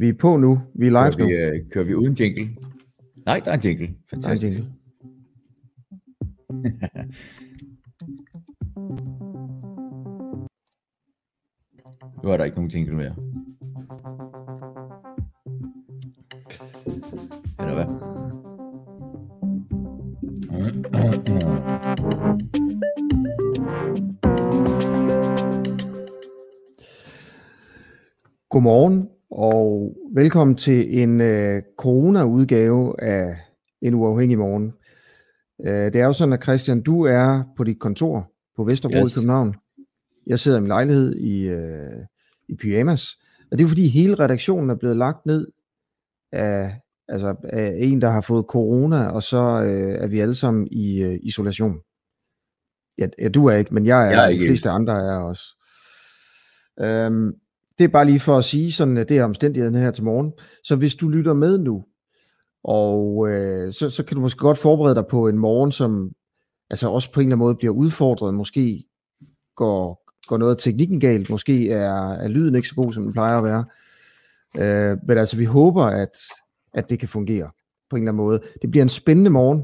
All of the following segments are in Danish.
Vi er på nu. Vi er live nu. Kører vi uden jingle? Nej, der er en jingle. Fantastisk. Der er en jingle. Nu er der ikke nogen jingle mere. Eller hvad? Godmorgen og velkommen til en corona-udgave af En Uafhængig Morgen. Det er jo sådan, at Christian, du er på dit kontor på Vesterbro i København. Jeg sidder i min lejlighed i pyjamas, og det er fordi hele redaktionen er blevet lagt ned af en, der har fået corona, og så er vi alle sammen i isolation. Ja, du er ikke, men jeg er ikke. De fleste andre er også. Det er bare lige for at sige, sådan at det er omstændighederne her til morgen. Så hvis du lytter med nu, og så kan du måske godt forberede dig på en morgen, som altså også på en eller anden måde bliver udfordret. Måske går noget af teknikken galt. Måske er lyden ikke så god, som den plejer at være. Men altså, vi håber, at det kan fungere på en eller anden måde. Det bliver en spændende morgen,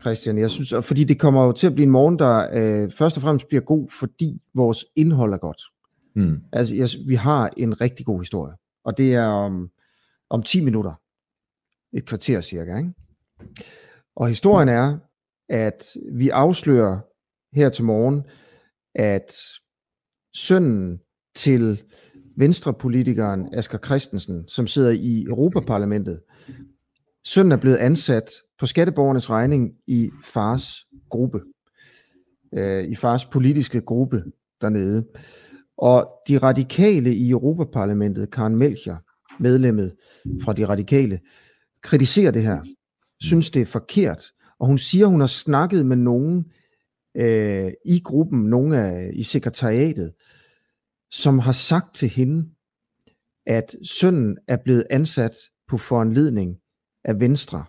Christian. Jeg synes, fordi det kommer jo til at blive en morgen, der først og fremmest bliver god, fordi vores indhold er godt. Mm. Altså, vi har en rigtig god historie, og det er om 10 minutter, et kvarter cirka, ikke? Og historien er, at vi afslører her til morgen, at sønnen til venstrepolitikeren Asger Christensen, som sidder i Europaparlamentet, sønnen er blevet ansat på skatteborgernes regning i fars gruppe, i fars politiske gruppe dernede. Og De Radikale i Europaparlamentet, Karen Melchior, medlemmet fra De Radikale, kritiserer det her, synes det er forkert, og hun siger, hun har snakket med nogen i gruppen, i sekretariatet, som har sagt til hende, at sønnen er blevet ansat på foranledning af Venstre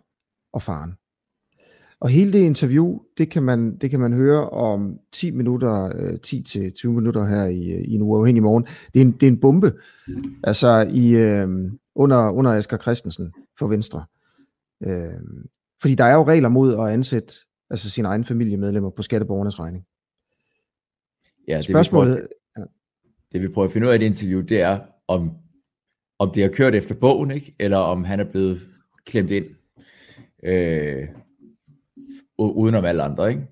og faren. Og hele det interview, det kan man høre om 10 minutter, 10-20 minutter her i En Uafhængig Morgen. Det er en bombe, altså under Asger Christensen for Venstre. Fordi der er jo regler mod at ansætte altså sine egne familiemedlemmer på skatteborgernes regning. Ja, det vi prøver at finde ud af i det interview, det er, om det har kørt efter bogen, ikke? Eller om han er blevet klemt ind. Udenom alle andre, ikke?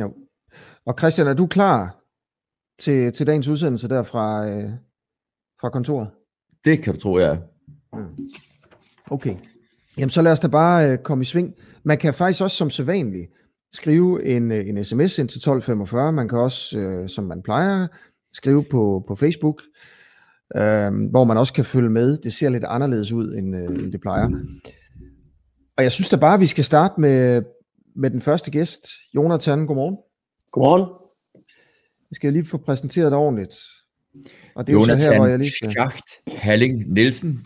Jo. Og Christian, er du klar til dagens udsendelse der fra kontoret? Det kan du tro, jeg er. Okay. Jamen, så lad os da bare komme i sving. Man kan faktisk også som sædvanligt skrive en sms ind til 1245. Man kan også, som man plejer, skrive på Facebook, hvor man også kan følge med. Det ser lidt anderledes ud, end det plejer. Og jeg synes da bare, vi skal starte med den første gæst, Jonathan. Godmorgen. Godmorgen. Jeg skal lige få præsenteret ordentligt. Og det er Jonathan her, hvor jeg lige skal... Schacht Halling Nielsen.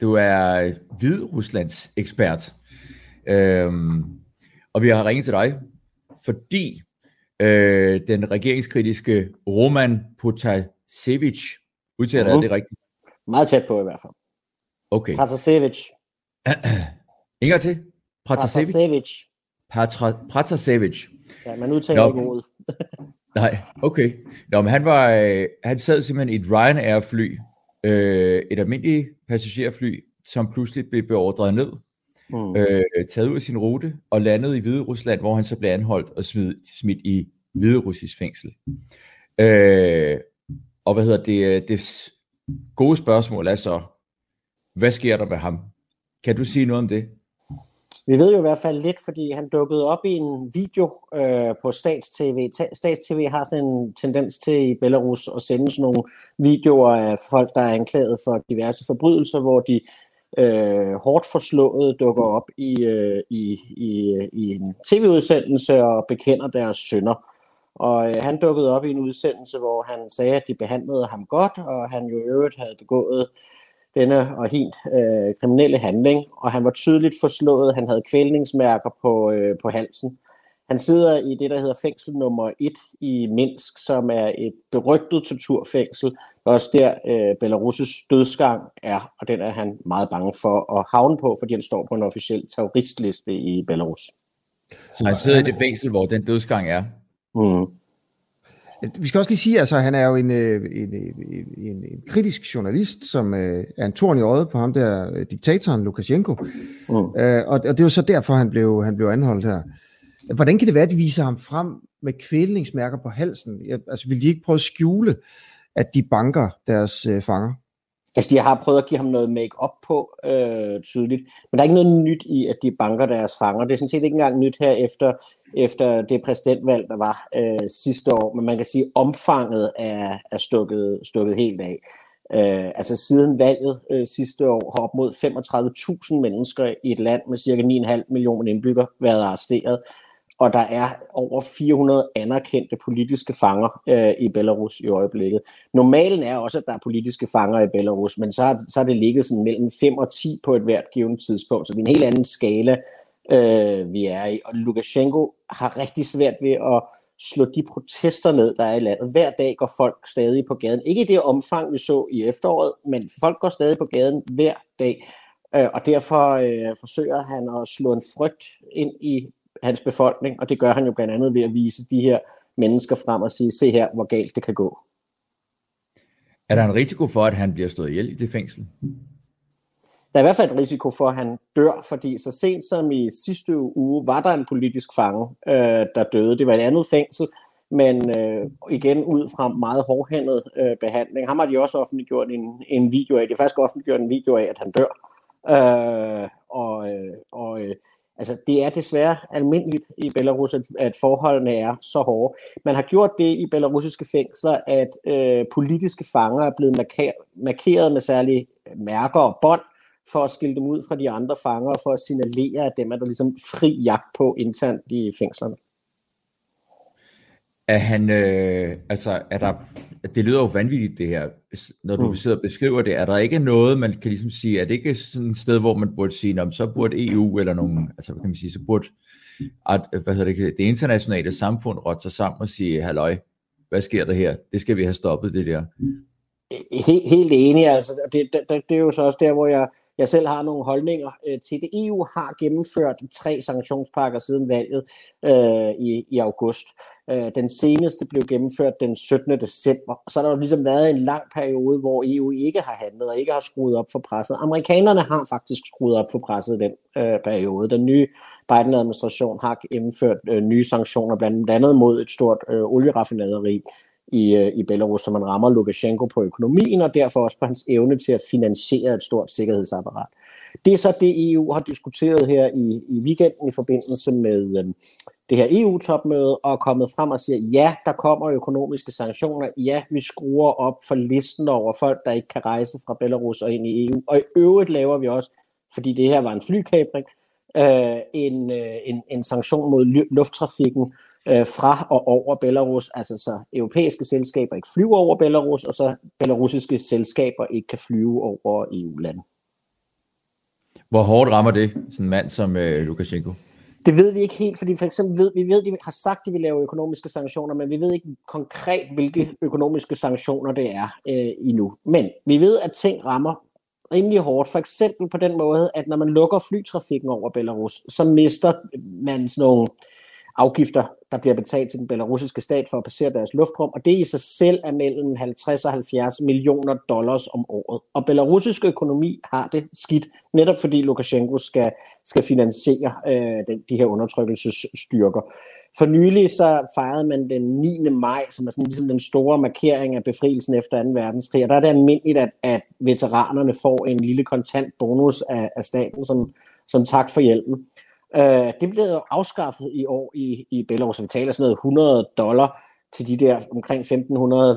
Du er Hvideruslands ekspert. Og vi har ringet til dig, fordi den regeringskritiske Roman Pratasevich, udtaler det rigtigt? Meget tæt på i hvert fald. Okay. Pratasevich. En gang til. Pratasevich. Ja, man udtaler ikke ordet. Nej, okay. Nå, men han sad simpelthen i et Ryanair-fly, et almindeligt passagerfly, som pludselig blev beordret ned, taget ud af sin rute og landede i Hviderusland, hvor han så blev anholdt og smidt i hviderussisk fængsel. Og hvad hedder det? Det gode spørgsmål er så, hvad sker der med ham? Kan du sige noget om det? Vi ved jo i hvert fald lidt, fordi han dukkede op i en video på Statstv. Statstv har sådan en tendens til i Belarus at sende sådan nogle videoer af folk, der er anklaget for diverse forbrydelser, hvor de hårdt forslåede dukker op i en tv-udsendelse og bekender deres synder. Og han dukkede op i en udsendelse, hvor han sagde, at de behandlede ham godt, og han jo i øvrigt havde begået denne og helt kriminelle handling, og han var tydeligt forslået, han havde kvælningsmærker på halsen. Han sidder i det, der hedder fængsel nummer 1 i Minsk, som er et berygtet torturfængsel. Også der Belarus' dødsgang er, og den er han meget bange for at havne på, fordi han står på en officiel terroristliste i Belarus. Så han sidder i det fængsel, hvor den dødsgang er? Mm. Vi skal også lige sige, at altså, han er jo en kritisk journalist, som er en torn i øjet på ham der, diktatoren Lukashenko. Mm. Og det er jo så derfor, han blev anholdt her. Hvordan kan det være, at de viser ham frem med kvælningsmærker på halsen? Altså, vil de ikke prøve at skjule, at de banker deres fanger? Altså, de har prøvet at give ham noget make-up på, tydeligt. Men der er ikke noget nyt i, at de banker deres fanger. Det er sådan set ikke engang nyt her efter det præsidentvalg, der var sidste år. Men man kan sige, at omfanget er stukket helt af. Altså siden valget sidste år har op mod 35.000 mennesker i et land med cirka 9,5 millioner indbyggere været arresteret. Og der er over 400 anerkendte politiske fanger i Belarus i øjeblikket. Normalen er også, at der er politiske fanger i Belarus, men så er det ligget sådan mellem 5 og 10 på et hvert givende tidspunkt. Så det er en helt anden skala, vi er i. Og Lukashenko har rigtig svært ved at slå de protester ned, der er i landet. Hver dag går folk stadig på gaden. Ikke i det omfang, vi så i efteråret, men folk går stadig på gaden hver dag. Og derfor forsøger han at slå en frygt ind i hans befolkning, og det gør han jo blandt andet ved at vise de her mennesker frem og sige, se her, hvor galt det kan gå. Er der en risiko for, at han bliver slået ihjel i det fængsel? Der er i hvert fald en risiko for, at han dør, fordi så sent som i sidste uge var der en politisk fange, der døde. Det var et andet fængsel, men igen ud fra meget hårdhændet behandling. Ham har de også offentliggjort en video af. De har faktisk offentliggjort en video af, at han dør. Altså, det er desværre almindeligt i Belarus, at forholdene er så hårde. Man har gjort det i belarusiske fængsler, at politiske fanger er blevet markeret med særlige mærker og bånd, for at skille dem ud fra de andre fanger, og for at signalere, at dem er der ligesom fri jagt på internt i fængslerne. Det lyder jo vanvittigt det her, når du sidder og beskriver det. Er der ikke noget, man kan ligesom sige, er det ikke sådan et sted, hvor man burde sige, så burde EU eller nogen, altså kan man sige, så burde det internationale samfund rådte sig sammen og sige, halløj, hvad sker der her? Det skal vi have stoppet, det der. Helt enig, altså. Det er jo så også der, hvor jeg selv har nogle holdninger til det. EU har gennemført 3 sanktionspakker siden valget i august. Den seneste blev gennemført den 17. december. Så har der jo ligesom været en lang periode, hvor EU ikke har handlet og ikke har skruet op for presset. Amerikanerne har faktisk skruet op for presset i den periode. Den nye Biden-administration har gennemført nye sanktioner, blandt andet mod et stort olieraffinaderi i Belarus, så man rammer Lukashenko på økonomien, og derfor også på hans evne til at finansiere et stort sikkerhedsapparat. Det er så det, EU har diskuteret her i weekenden i forbindelse med det her EU-topmøde, og er kommet frem og siger, ja, der kommer økonomiske sanktioner, ja, vi skruer op for listen over folk, der ikke kan rejse fra Belarus og ind i EU, og i øvrigt laver vi også, fordi det her var en flykapring, en sanktion mod lufttrafikken, fra og over Belarus, altså så europæiske selskaber ikke flyver over Belarus, og så belarusiske selskaber ikke kan flyve over EU-lande. Hvor hårdt rammer det, sådan en mand som Lukashenko? Det ved vi ikke helt, fordi for eksempel vi ved, de har sagt, de vil lave økonomiske sanktioner, men vi ved ikke konkret, hvilke økonomiske sanktioner det er endnu. Men vi ved, at ting rammer rimelig hårdt. For eksempel på den måde, at når man lukker flytrafikken over Belarus, så mister man sådan nogle afgifter, der bliver betalt til den belarusiske stat for at passere deres luftrum, og det i sig selv er mellem 50 og 70 millioner dollars om året. Og belarusiske økonomi har det skidt, netop fordi Lukashenko skal finansiere de her undertrykkelsesstyrker. For nylig så fejrede man den 9. maj, som er sådan ligesom den store markering af befrielsen efter 2. verdenskrig, og der er det almindeligt, at veteranerne får en lille kontant bonus af staten som tak for hjælpen. Det blev afskaffet i år i Belarus, vi taler sådan noget $100 til de der omkring 1.500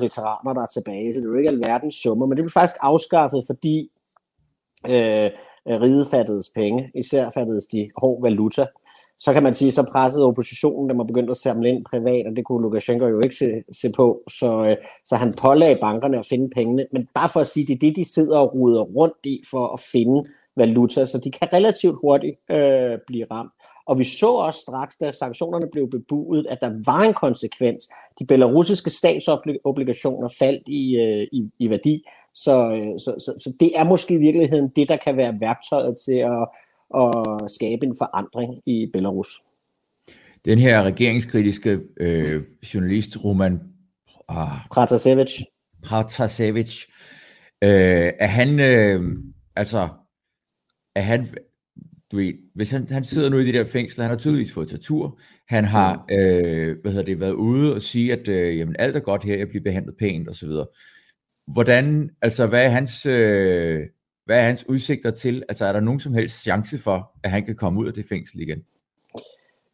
veteraner, der er tilbage, så det er jo ikke alverdens summer, men det blev faktisk afskaffet, fordi riget fattedes penge, især fattedes de hård valuta. Så kan man sige, så pressede oppositionen, der må begynde at samle ind privat, og det kunne Lukashenko jo ikke se på, så han pålagde bankerne at finde pengene, men bare for at sige, det er det, de sidder og ruder rundt i for at finde valuta, så de kan relativt hurtigt blive ramt. Og vi så også straks, da sanktionerne blev bebudet, at der var en konsekvens. De belarusiske statsobligationer faldt i værdi, så det er måske i virkeligheden det, der kan være værktøjet til at skabe en forandring i Belarus. Den her regeringskritiske journalist Roman Pratasevich, er han, du ved, hvis han sidder nu i det der fængsel, han har tydeligvis fået tortur, han har, været ude og sige, at jamen, alt er godt her, jeg bliver behandlet pænt og så videre. Hvordan, altså hvad er hans udsigter til, altså er der nogen som helst chance for, at han kan komme ud af det fængsel igen?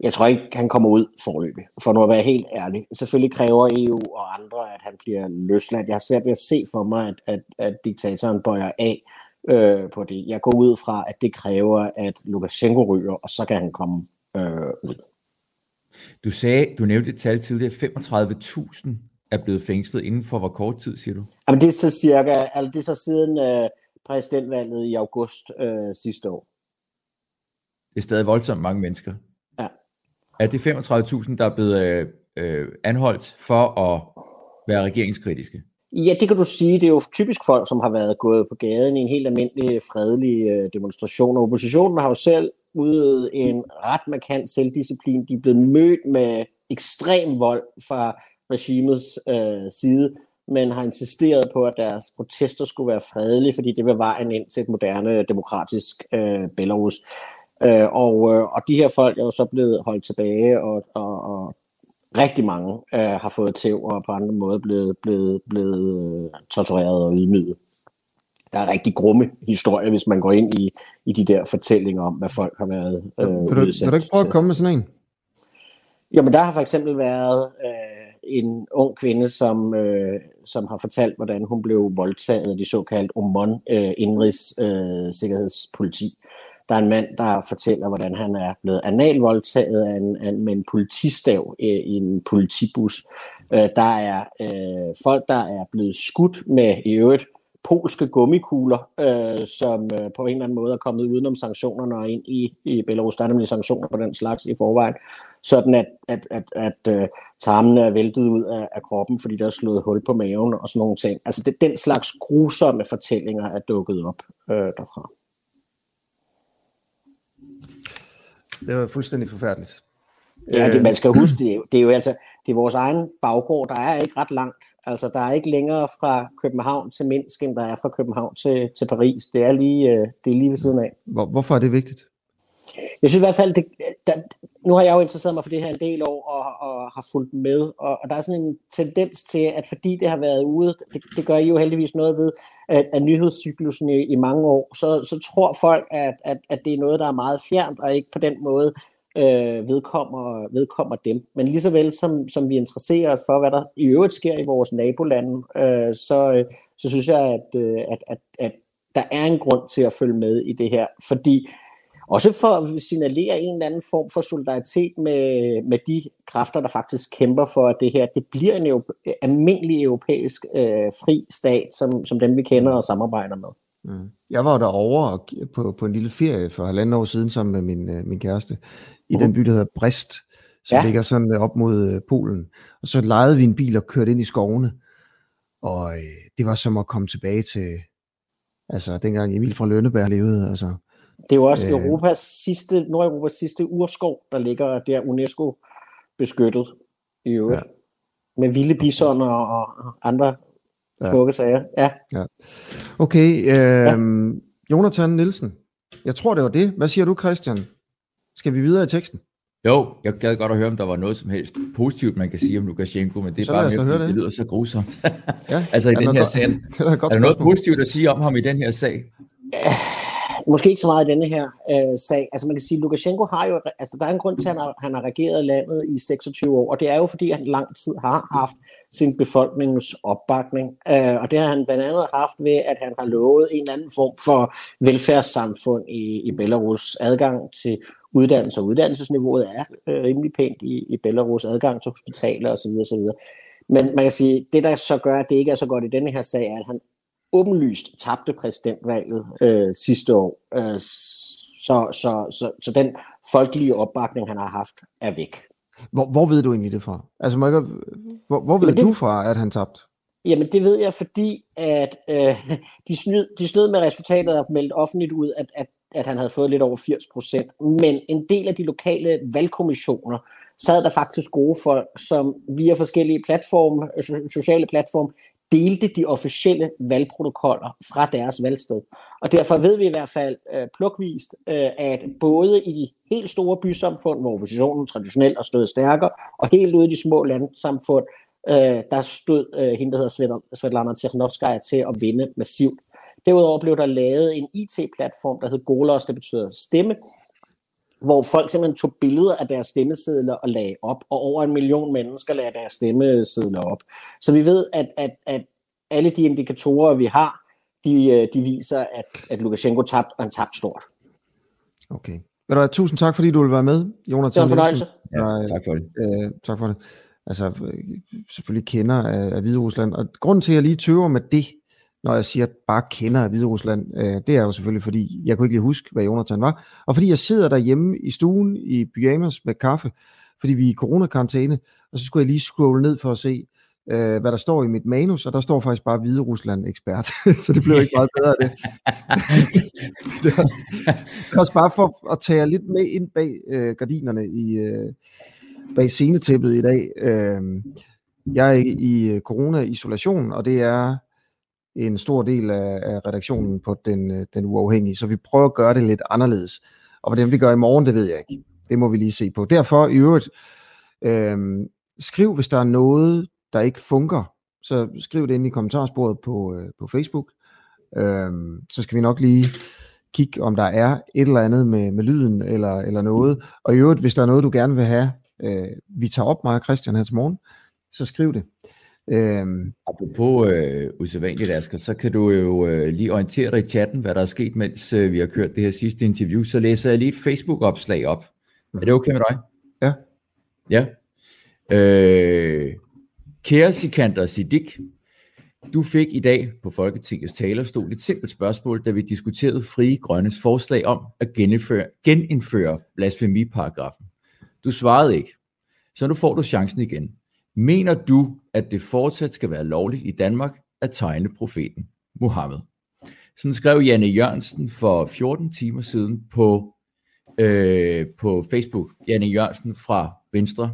Jeg tror ikke, han kommer ud forløbig, for nu at være helt ærlig. Selvfølgelig kræver EU og andre, at han bliver løsladt. Jeg har svært ved at se for mig, at diktatoren bøjer af på det. Jeg går ud fra, at det kræver, at Lukashenko ryger, og så kan han komme ud. Du nævnte et tal tidligere, 35.000 er blevet fængslet inden for hvor kort tid, siger du? Jamen det er så cirka, altså det er så siden præsidentvalget i august sidste år. Det er stadig voldsomt mange mennesker. Er det 35.000, der er blevet anholdt for at være regeringskritiske? Ja, det kan du sige. Det er jo typisk folk, som har været gået på gaden i en helt almindelig fredelig demonstration. Og oppositionen har jo selv udøvet en ret markant selvdisciplin. De er blevet mødt med ekstrem vold fra regimets side, men har insisteret på, at deres protester skulle være fredelige, fordi det var vejen ind til et moderne demokratisk Belarus. Og de her folk er jo så blevet holdt tilbage, og rigtig mange har fået tæv og på andre måder blevet tortureret og ydmyget. Der er rigtig grumme historier, hvis man går ind i de der fortællinger om, hvad folk har været udsat. Kan du ikke prøve at komme med sådan en? Jamen der har for eksempel været en ung kvinde, som har fortalt, hvordan hun blev voldtaget af de såkaldte OMON indrigs sikkerhedspoliti. Der er en mand, der fortæller, hvordan han er blevet analvoldtaget med en politistav i en politibus. Der er folk, der er blevet skudt med i øvrigt polske gummikugler, som på en eller anden måde er kommet udenom sanktionerne og ind i Belarus. Der er nemlig sanktioner på den slags i forvejen. Sådan at tarmene er væltet ud af kroppen, fordi der er slået hul på maven og sådan nogle ting. Altså det, den slags grusomme fortællinger er dukket op derfra. Det var fuldstændig forfærdeligt. Ja, man skal huske, det er vores egen baggård, der er ikke ret langt. Altså, der er ikke længere fra København til Minsk, end der er fra København til Paris. Det er lige ved siden af. Hvorfor er det vigtigt? Jeg synes i hvert fald, nu har jeg jo interesseret mig for det her en del år, og har fulgt med, og der er sådan en tendens til, at fordi det har været ude, det gør I jo heldigvis noget ved, at nyhedscyklusen i mange år, så tror folk, at det er noget, der er meget fjernt, og ikke på den måde vedkommer dem. Men lige så vel som vi interesserer os for, hvad der i øvrigt sker i vores nabolande, så synes jeg, at der er en grund til at følge med i det her, fordi også for at signalere en eller anden form for solidaritet med de kræfter, der faktisk kæmper for, at det her det bliver en almindelig europæisk fri stat, som den vi kender og samarbejder med. Mm. Jeg var derovre på en lille ferie for 1,5 år siden sammen med min kæreste i den by, der hedder Brist, som ligger sådan op mod Polen. Og så lejede vi en bil og kørte ind i skovene, og det var som at komme tilbage til, altså dengang Emil fra Lønneberg levede, altså. Det er jo også Nordeuropas sidste urskov, der ligger der UNESCO-beskyttet i øvrigt. Ja. Med vilde bisoner og andre smukke sager. Ja. Okay, Jonathan Nielsen. Jeg tror, det var det. Hvad siger du, Christian? Skal vi videre i teksten? Jo, jeg gad godt at høre, om der var noget som helst positivt, man kan sige om Lukashenko, men det er så bare mere, det lyder så grusomt. Altså i den her sag. Er der noget positivt at sige om ham i den her sag? Måske ikke så meget i denne her sag. Altså man kan sige, Lukashenko har jo, altså der er en grund til, at han har regeret landet i 26 år, og det er jo fordi, han lang tid har haft sin befolkningens opbakning, og det har han blandt andet haft ved, at han har lovet en eller anden form for velfærdssamfund i Belarus, adgang til uddannelse, og uddannelsesniveauet er rimelig pænt i Belarus, adgang til hospitaler osv. osv. Men man kan sige, det der så gør, at det ikke er så godt i denne her sag, er, at han åbenlyst tabte præsidentvalget sidste år, så den folkelige opbakning, han har haft, er væk. Hvor ved du egentlig det fra? Altså, Michael, hvor ved du fra, at han tabte? Jamen, det ved jeg, fordi at de snød med resultatet og meldte offentligt ud, at han havde fået lidt over 80%. Men en del af de lokale valgkommissioner sad der faktisk gode folk, som via forskellige platforme, sociale platforme, delte de officielle valgprotokoller fra deres valgsted. Og derfor ved vi i hvert fald plukvist, at både i de helt store bysamfund, hvor oppositionen traditionelt har stået stærkere, og helt ude i de små landsamfund, der stod hende, der hedder Svetlana Tikhanovskaja, til at vinde massivt. Derudover blev der lavet en IT-platform, der hed Golos, det betyder stemme, hvor folk simpelthen tog billeder af deres stemmesedler og lagde op, og over 1 million mennesker lagde deres stemmesedler op. Så vi ved, at alle de indikatorer, vi har, de viser, at Lukashenko tabte, og han tabte stort. Okay. Tusind tak, fordi du ville være med, Jonathan. Det var en fornøjelse. Ja, tak for det. Tak for det. Altså, selvfølgelig kender af Hviderusland, og grunden til, at jeg lige tøver med det, når jeg siger, bare kender af Hviderusland, det er jo selvfølgelig, fordi jeg kunne ikke lige huske, hvad Jonathan var. Og fordi jeg sidder derhjemme i stuen i pyjamas med kaffe, fordi vi er i coronakarantæne, og så skulle jeg lige scrolle ned for at se, hvad der står i mit manus, og der står faktisk bare Hviderusland-ekspert, så det blev ikke meget bedre af det. Det er også bare for at tage lidt med ind bag gardinerne bag scenetæppet i dag. Jeg er i corona-isolation, og det er en stor del af redaktionen på den uafhængige, så vi prøver at gøre det lidt anderledes. Og hvordan vi gør i morgen, det ved jeg ikke. Det må vi lige se på. Derfor i øvrigt, skriv, hvis der er noget, der ikke fungerer, så skriv det inde i kommentarsporet på Facebook. Så skal vi nok lige kigge, om der er et eller andet med lyden eller noget. Og i øvrigt, hvis der er noget, du gerne vil have, vi tager op, mig og Christian, her til morgen, så skriv det. Apropos usædvanligt, Asger, så kan du jo lige orientere dig i chatten, hvad der er sket, mens vi har kørt det her sidste interview. Så læser jeg lige et Facebook-opslag op. Er det okay med dig? Ja. Ja. Kære Sikandar Siddique, du fik i dag på Folketingets talerstol et simpelt spørgsmål, da vi diskuterede Frie Grønnes forslag om at genindføre blasfemiparagrafen. Du svarede ikke, så nu får du chancen igen. Mener du, at det fortsat skal være lovligt i Danmark at tegne profeten Muhammed? Sådan skrev Jan E. Jørgensen for 14 timer siden på Facebook. Jan E. Jørgensen fra Venstre.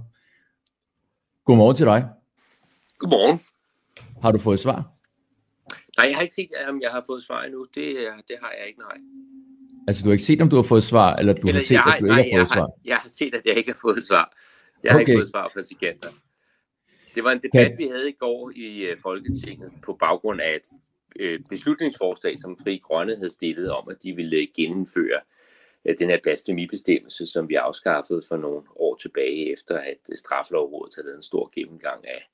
Godmorgen til dig. Godmorgen. Har du fået svar? Nej, jeg har ikke set, om jeg har fået svar endnu. Det har jeg ikke, nej. Altså, du har ikke set, om du har fået svar, eller du har set, at du ikke har fået svar? Jeg har set, at jeg ikke har fået svar. Jeg har ikke fået svar fra Sikandar. Det var en debat, vi havde i går i Folketinget på baggrund af et beslutningsforslag, som Frie Grønne havde stillet om, at de ville genindføre den her blasfemibestemmelse, som vi afskaffede for nogle år tilbage, efter at Straffelovrådet havde lavet en stor gennemgang af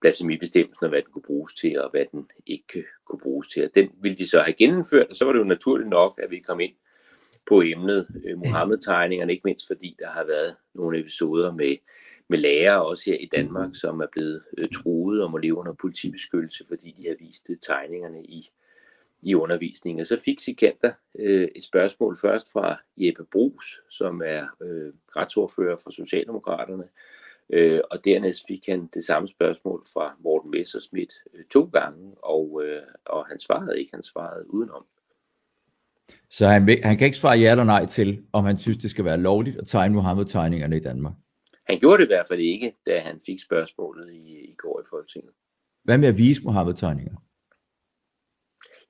blasfemibestemmelsen, og hvad den kunne bruges til, og hvad den ikke kunne bruges til. Den ville de så have genindført, og så var det jo naturligt nok, at vi kom ind på emnet Mohammed-tegningerne, ikke mindst fordi der har været nogle episoder med lærere også her i Danmark, som er blevet truet og må leve under politibeskyttelse, fordi de har vist tegningerne i undervisningen. Og så fik Sikandar et spørgsmål først fra Jeppe Bruus, som er retsordfører for Socialdemokraterne, og dernæst fik han det samme spørgsmål fra Morten Messerschmidt 2 gange, og han svarede ikke, han svarede udenom. Så han kan ikke svare ja eller nej til, om han synes, det skal være lovligt at tegne Muhammed-tegningerne i Danmark? Han gjorde det i hvert fald ikke, da han fik spørgsmålet i går i Folketinget. Hvad med at vise Muhammed-tegninger?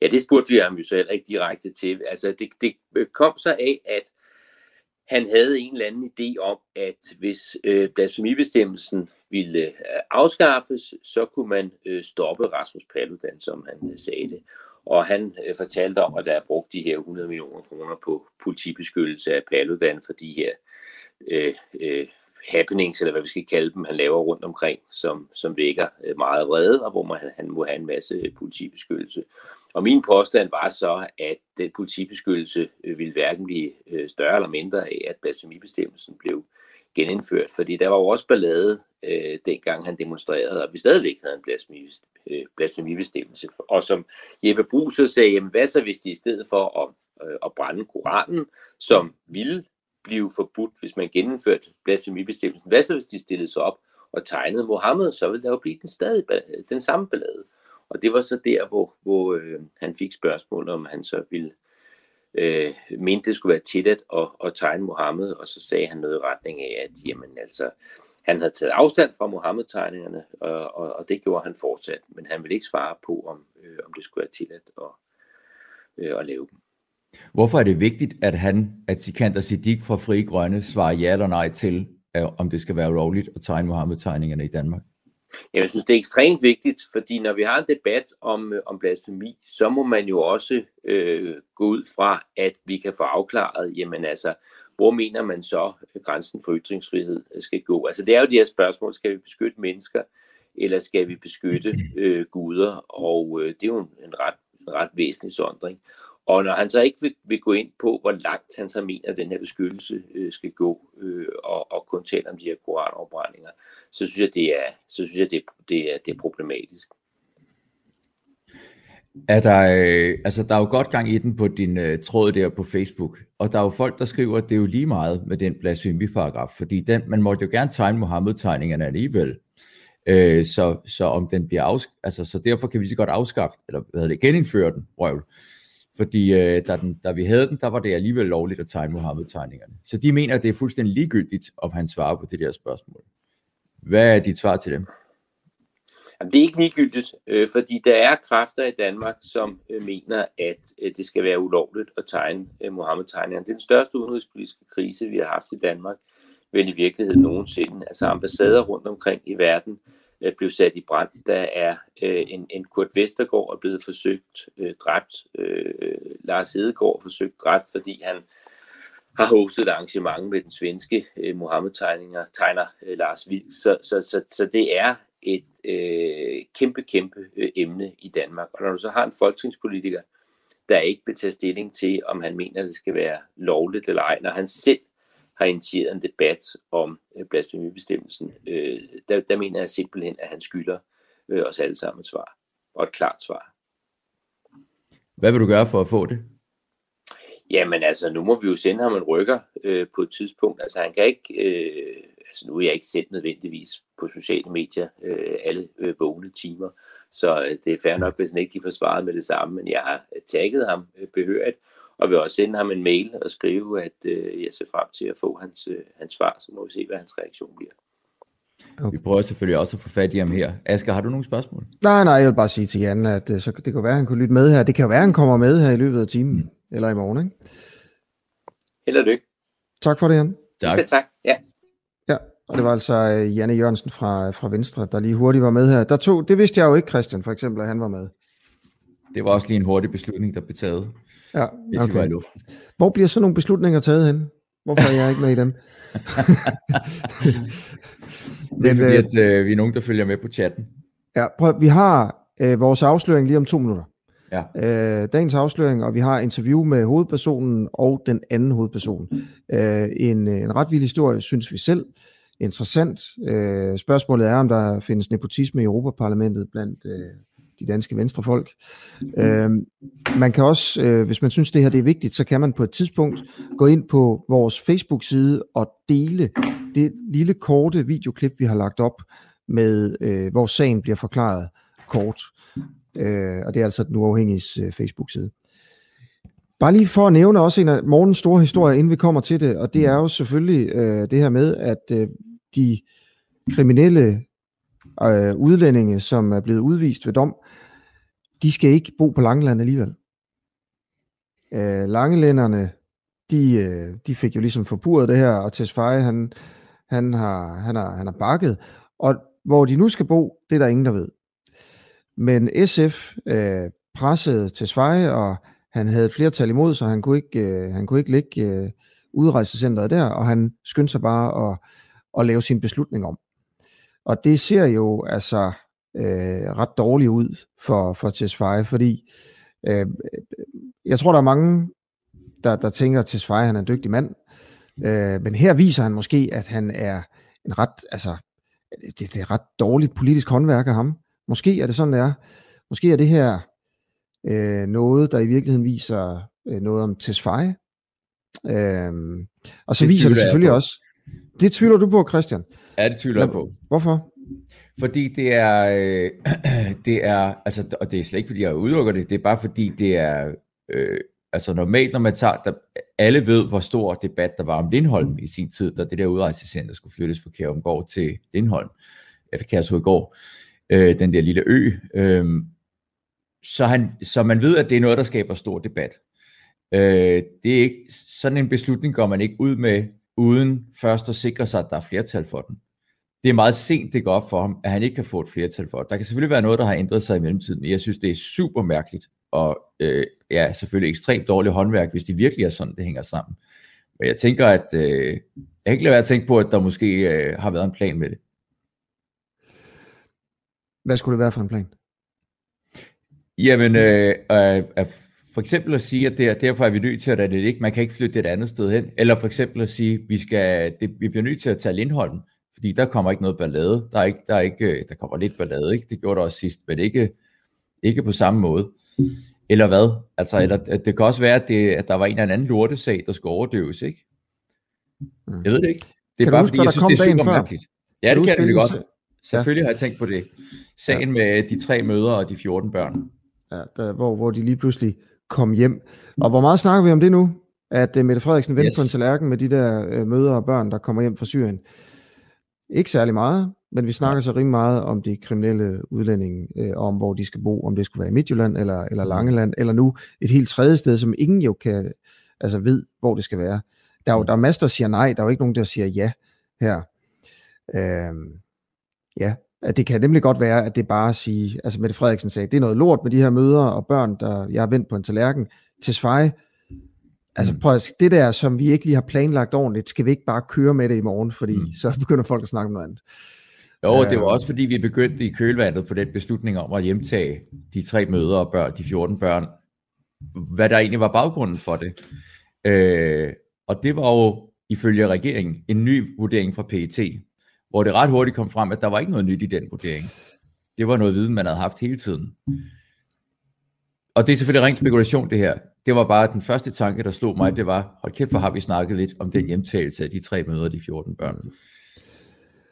Ja, det spurgte vi ham jo så heller ikke direkte til. Altså, det kom så af, at han havde en eller anden idé om, at hvis blasfemibestemmelsen ville afskaffes, så kunne man stoppe Rasmus Paludan, som han sagde det. Og han fortalte om, at der er brugt de her 100 millioner kroner på politibeskyttelse af Paludan for de her happenings, eller hvad vi skal kalde dem, han laver rundt omkring, som vækker meget vrede, og hvor han må have en masse politibeskyttelse. Og min påstand var så, at den politibeskyttelse ville hverken blive større eller mindre af, at blasfemibestemmelsen blev genindført, fordi der var jo også ballade, dengang han demonstrerede, og vi stadigvæk havde en blasfemibestemmelse. Og som Jeppe Bruus sagde, jamen, hvad så hvis de i stedet for at brænde Koranen, som ville blive forbudt, hvis man gennemførte blasfemibestemmelsen. Hvad så, hvis de stillede sig op og tegnede Mohammed, så ville der jo blive den, stadig, den samme ballade. Og det var så der, hvor han fik spørgsmål, om han så ville mente, det skulle være tilladt at tegne Mohammed, og så sagde han noget i retning af, at jamen, altså, han havde taget afstand fra Mohammed-tegningerne, og det gjorde han fortsat, men han ville ikke svare på, om det skulle være tilladt at lave dem. Hvorfor er det vigtigt, at Sikandar Siddique fra Frie Grønne svarer ja eller nej til, om det skal være lovligt at tegne Mohammed-tegningerne i Danmark? Jeg synes, det er ekstremt vigtigt, fordi når vi har en debat om blasfemi, så må man jo også gå ud fra, at vi kan få afklaret, jamen altså, hvor mener man så, at grænsen for ytringsfrihed skal gå? Altså det er jo de her spørgsmål, skal vi beskytte mennesker, eller skal vi beskytte guder? Og det er jo en ret væsentlig sondring. Og når han så ikke vil gå ind på, hvor langt han så mener, at den her beskyttelse skal gå, og kun tale om de her koranafbrændinger, så synes jeg, det er problematisk. Der er jo godt gang i den på din tråd der på Facebook, og der er jo folk, der skriver, at det er jo lige meget med den blasfemiparagraf, fordi man måtte jo gerne tegne Mohammed-tegningerne alligevel. Så om den bliver så derfor kan vi så godt afskaffe, eller genindføre den, røvel. Fordi da vi havde den, der var det alligevel lovligt at tegne Mohammed-tegningerne. Så de mener, at det er fuldstændig ligegyldigt, om han svarer på det der spørgsmål. Hvad er dit svar til dem? Jamen, det er ikke ligegyldigt, fordi der er kræfter i Danmark, som mener, at det skal være ulovligt at tegne Mohammed-tegningerne. Det er den største udenrigspolitiske krise, vi har haft i Danmark, vel i virkeligheden nogensinde. Altså ambassader rundt omkring i verden blev sat i brand. Der er en Kurt Westergaard er blevet forsøgt dræbt. Lars Hedegaard forsøgt dræbt, fordi han har hostet arrangement med den svenske Mohammed-tegner Lars Vilk. Så det er et kæmpe emne i Danmark. Og når du så har en folketingspolitiker, der ikke vil tage stilling til, om han mener, det skal være lovligt eller ej, når han selv har initieret en debat om blasfemibestemmelsen, der mener jeg simpelthen, at han skylder os alle sammen et svar, og et klart svar. Hvad vil du gøre for at få det? Jamen altså, nu må vi jo sende ham en rykker på et tidspunkt. Altså han kan ikke, nu er jeg ikke selv nødvendigvis på sociale medier alle vågne timer, så det er fair nok, hvis han ikke får svaret med det samme, men jeg har tagget ham behørigt, og vil også sende ham en mail og skrive, at jeg ser frem til at få hans svar, så må vi se, hvad hans reaktion bliver. Okay. Vi prøver selvfølgelig også at få fat i ham her. Asger, har du nogle spørgsmål? Nej, jeg vil bare sige til Jan, at så det kan være, at han kunne lytte med her. Det kan jo være, at han kommer med her i løbet af timen, eller i morgen, ikke? Held og lykke. Tak for det, Jan. Tak. Ja, og det var altså Jan E. Jørgensen fra Venstre, der lige hurtigt var med her. Det vidste jeg jo ikke, Christian, for eksempel, at han var med. Det var også lige en hurtig beslutning, der blev taget. Ja, okay. Hvor bliver sådan nogle beslutninger taget hen? Hvorfor er jeg ikke med i dem? Det er fordi, at vi er nogen, der følger med på chatten. Ja, vi har vores afsløring lige om 2 minutter. Ja. Dagens afsløring, og vi har interview med hovedpersonen og den anden hovedperson. En ret vild historie, synes vi selv. Interessant. Spørgsmålet er, om der findes nepotisme i Europaparlamentet blandt de danske venstrefolk. Man kan også, hvis man synes, det her det er vigtigt, så kan man på et tidspunkt gå ind på vores Facebook-side og dele det lille korte videoklip, vi har lagt op med, hvor sagen bliver forklaret kort. Og det er altså Den Uafhængiges Facebook-side. Bare lige for at nævne også en af morgens store historier, inden vi kommer til det, og det er jo selvfølgelig det her med, at de kriminelle udlændinge, som er blevet udvist ved dom, de skal ikke bo på Langeland alligevel. Langelænderne, de fik jo ligesom forpurret det her, og Tesfaye, han har bakket, og hvor de nu skal bo, det er der ingen, der ved. Men SF pressede Tesfaye, og han havde et flertal imod, så han kunne ikke lægge udrejsecenteret der, og han skyndte sig bare at lave sin beslutning om. Og det ser jo altså ret dårligt ud for Tesfaye, fordi jeg tror, der er mange, der tænker, at Tesfaye han er en dygtig mand. Men her viser han måske, at han er en ret, altså det er ret dårligt politisk håndværk af ham. Måske er det sådan, det er. Måske er det her noget, der i virkeligheden viser noget om Tesfaye, Og så det viser det selvfølgelig også. Det tvivler du på, Christian? Ja, det tvivler jeg på. Hvorfor? Fordi det er altså, og det er slet ikke fordi jeg udelukker det. Det er bare fordi det er altså normalt, når man tager, alle ved hvor stor debat der var om Lindholm i sin tid, da det der udrejsecenter skulle flyttes fra Kærshovedgård til Lindholm eller Kærshovedgård, den der lille ø. Så man ved, at det er noget, der skaber stor debat. Det er ikke sådan en beslutning, går man ikke ud med uden først at sikre sig, at der er flertal for den. Det er meget sent, det går op for ham, at han ikke kan få et flertal for det. Der kan selvfølgelig være noget, der har ændret sig i mellemtiden, men jeg synes, det er super mærkeligt, og ja, selvfølgelig ekstremt dårligt håndværk, hvis det virkelig er sådan, det hænger sammen. Men jeg tænker, at jeg kan ikke lade være at tænke på, at der måske har været en plan med det. Hvad skulle det være for en plan? Jamen, for eksempel at sige, at derfor er vi nødt til at det ikke. Man kan ikke flytte det et andet sted hen. Eller for eksempel at sige, at vi bliver nødt til at tage Lindholm, fordi der kommer ikke noget ballade. Der kommer lidt ballade, ikke? Det gjorde der også sidst, men ikke på samme måde. Eller hvad? Altså, eller, det kan også være, at der var en eller anden lortesag, der skulle overdøves, ikke? Jeg ved det ikke. Det er kan bare fordi, jeg synes, det er super mærkeligt. Ja, det kan det godt. Selvfølgelig har jeg tænkt på det. Sagen med de 3 mødre og de 14 børn. Ja, hvor de lige pludselig kom hjem. Og hvor meget snakker vi om det nu? At Mette Frederiksen vendte på en tallerken med de der mødre og børn, der kommer hjem fra Syrien. Ikke særlig meget, men vi snakker så rimelig meget om de kriminelle udlændinge, om hvor de skal bo, om det skulle være i Midtjylland eller Langeland, eller nu et helt tredje sted, som ingen jo kan ved, hvor det skal være. Der er masser, der siger nej, der er jo ikke nogen, der siger ja her. Ja, det kan nemlig godt være, at det bare at sige, altså Mette Frederiksen sagde, det er noget lort med de her mødre og børn, der jeg har vendt på en tallerken. Tesfaye, altså prøv at, det der, som vi ikke lige har planlagt ordentligt, skal vi ikke bare køre med det i morgen, fordi så begynder folk at snakke om noget andet. Jo, det var også fordi, vi begyndte i kølvandet på den beslutning om at hjemtage de 3 mødre og børn, de 14 børn, hvad der egentlig var baggrunden for det. Og det var jo, ifølge regeringen, en ny vurdering fra PET, hvor det ret hurtigt kom frem, at der var ikke noget nyt i den vurdering. Det var noget viden, man havde haft hele tiden. Og det er selvfølgelig ren spekulation, det her. Det var bare den første tanke, der slog mig, det var, hold kæft, hvor har vi snakket lidt om den hjemtagelse af de 3 mødre og de 14 børn.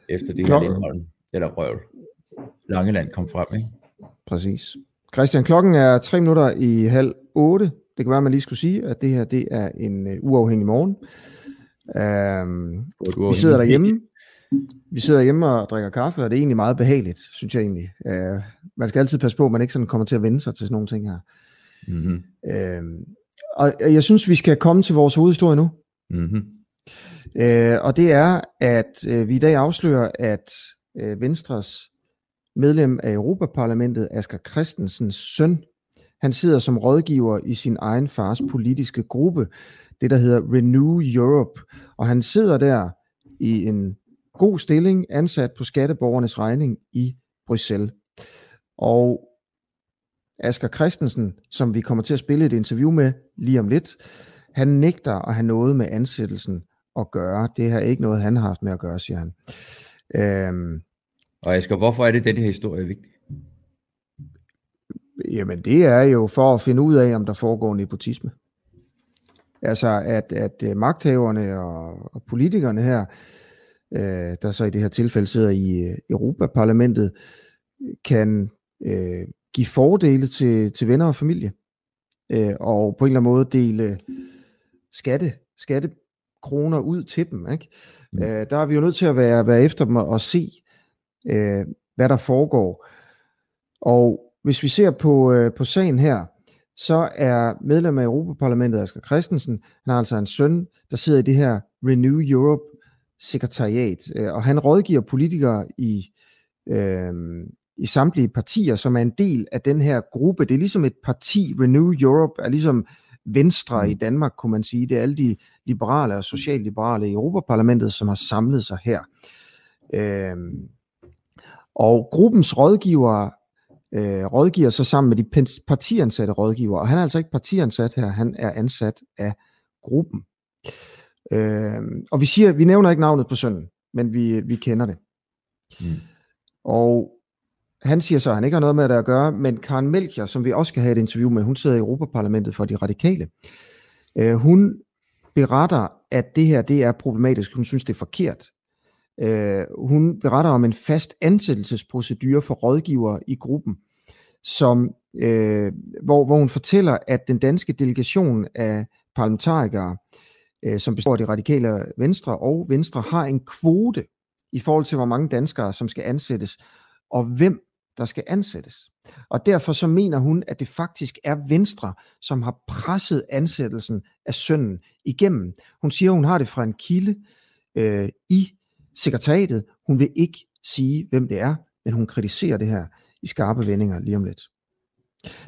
Efter det her Lindholm, eller Røvl. Langeland kom frem, ikke? Præcis. Christian, klokken er 7:53. Det kan være, man lige skulle sige, at det her, det er en uafhængig morgen. Vi sidder derhjemme. Vi sidder hjemme og drikker kaffe, og det er egentlig meget behageligt, synes jeg egentlig. Man skal altid passe på, at man ikke sådan kommer til at vende sig til sådan nogle ting her. Mm-hmm. Og jeg synes, vi skal komme til vores hovedhistorie nu. Mm-hmm. Og det er, at vi i dag afslører, at Venstres medlem af Europaparlamentet, Asger Christensens søn, han sidder som rådgiver i sin egen fars politiske gruppe, det der hedder Renew Europe. Og han sidder der i en god stilling, ansat på skatteborgernes regning i Bruxelles. Og Asger Christensen, som vi kommer til at spille et interview med lige om lidt, han nægter at have noget med ansættelsen at gøre. Det her er ikke noget, han har haft med at gøre, siger han. Og Asger, hvorfor er det, den her historie er vigtig? Jamen, det er jo for at finde ud af, om der foregår nepotisme. Altså, at magthaverne og politikerne her, der så i det her tilfælde sidder i Europaparlamentet, kan give fordele til venner og familie, og på en eller anden måde dele skattekroner ud til dem, ikke? Der er vi jo nødt til at være efter dem og se, hvad der foregår. Og hvis vi ser på sagen her, så er medlem af Europaparlamentet Asger Christensen, han har altså en søn, der sidder i det her Renew Europe sekretariat, og han rådgiver politikere i samtlige partier, som er en del af den her gruppe. Det er ligesom et parti. Renew Europe er ligesom Venstre i Danmark, kunne man sige. Det er alle de liberale og socialliberale i Europaparlamentet, som har samlet sig her. Og gruppens rådgivere rådgiver så sammen med de partiansatte rådgivere, og han er altså ikke partiansat her, han er ansat af gruppen. Og vi nævner ikke navnet på sønnen, men vi kender det. Og han siger så, at han ikke har noget med det at gøre, men Karen Melchior, som vi også skal have et interview med, hun sidder i Europaparlamentet for De Radikale. Hun beretter, at det her det er problematisk. Hun synes, det er forkert. Hun beretter om en fast ansættelsesprocedure for rådgivere i gruppen, som, hvor hun fortæller, at den danske delegation af parlamentarikere, som består af De Radikale, Venstre og Venstre, har en kvote i forhold til, hvor mange danskere, som skal ansættes, og hvem der skal ansættes. Og derfor så mener hun, at det faktisk er Venstre, som har presset ansættelsen af sønnen igennem. Hun siger, hun har det fra en kilde i sekretariatet. Hun vil ikke sige, hvem det er, men hun kritiserer det her i skarpe vendinger lige om lidt.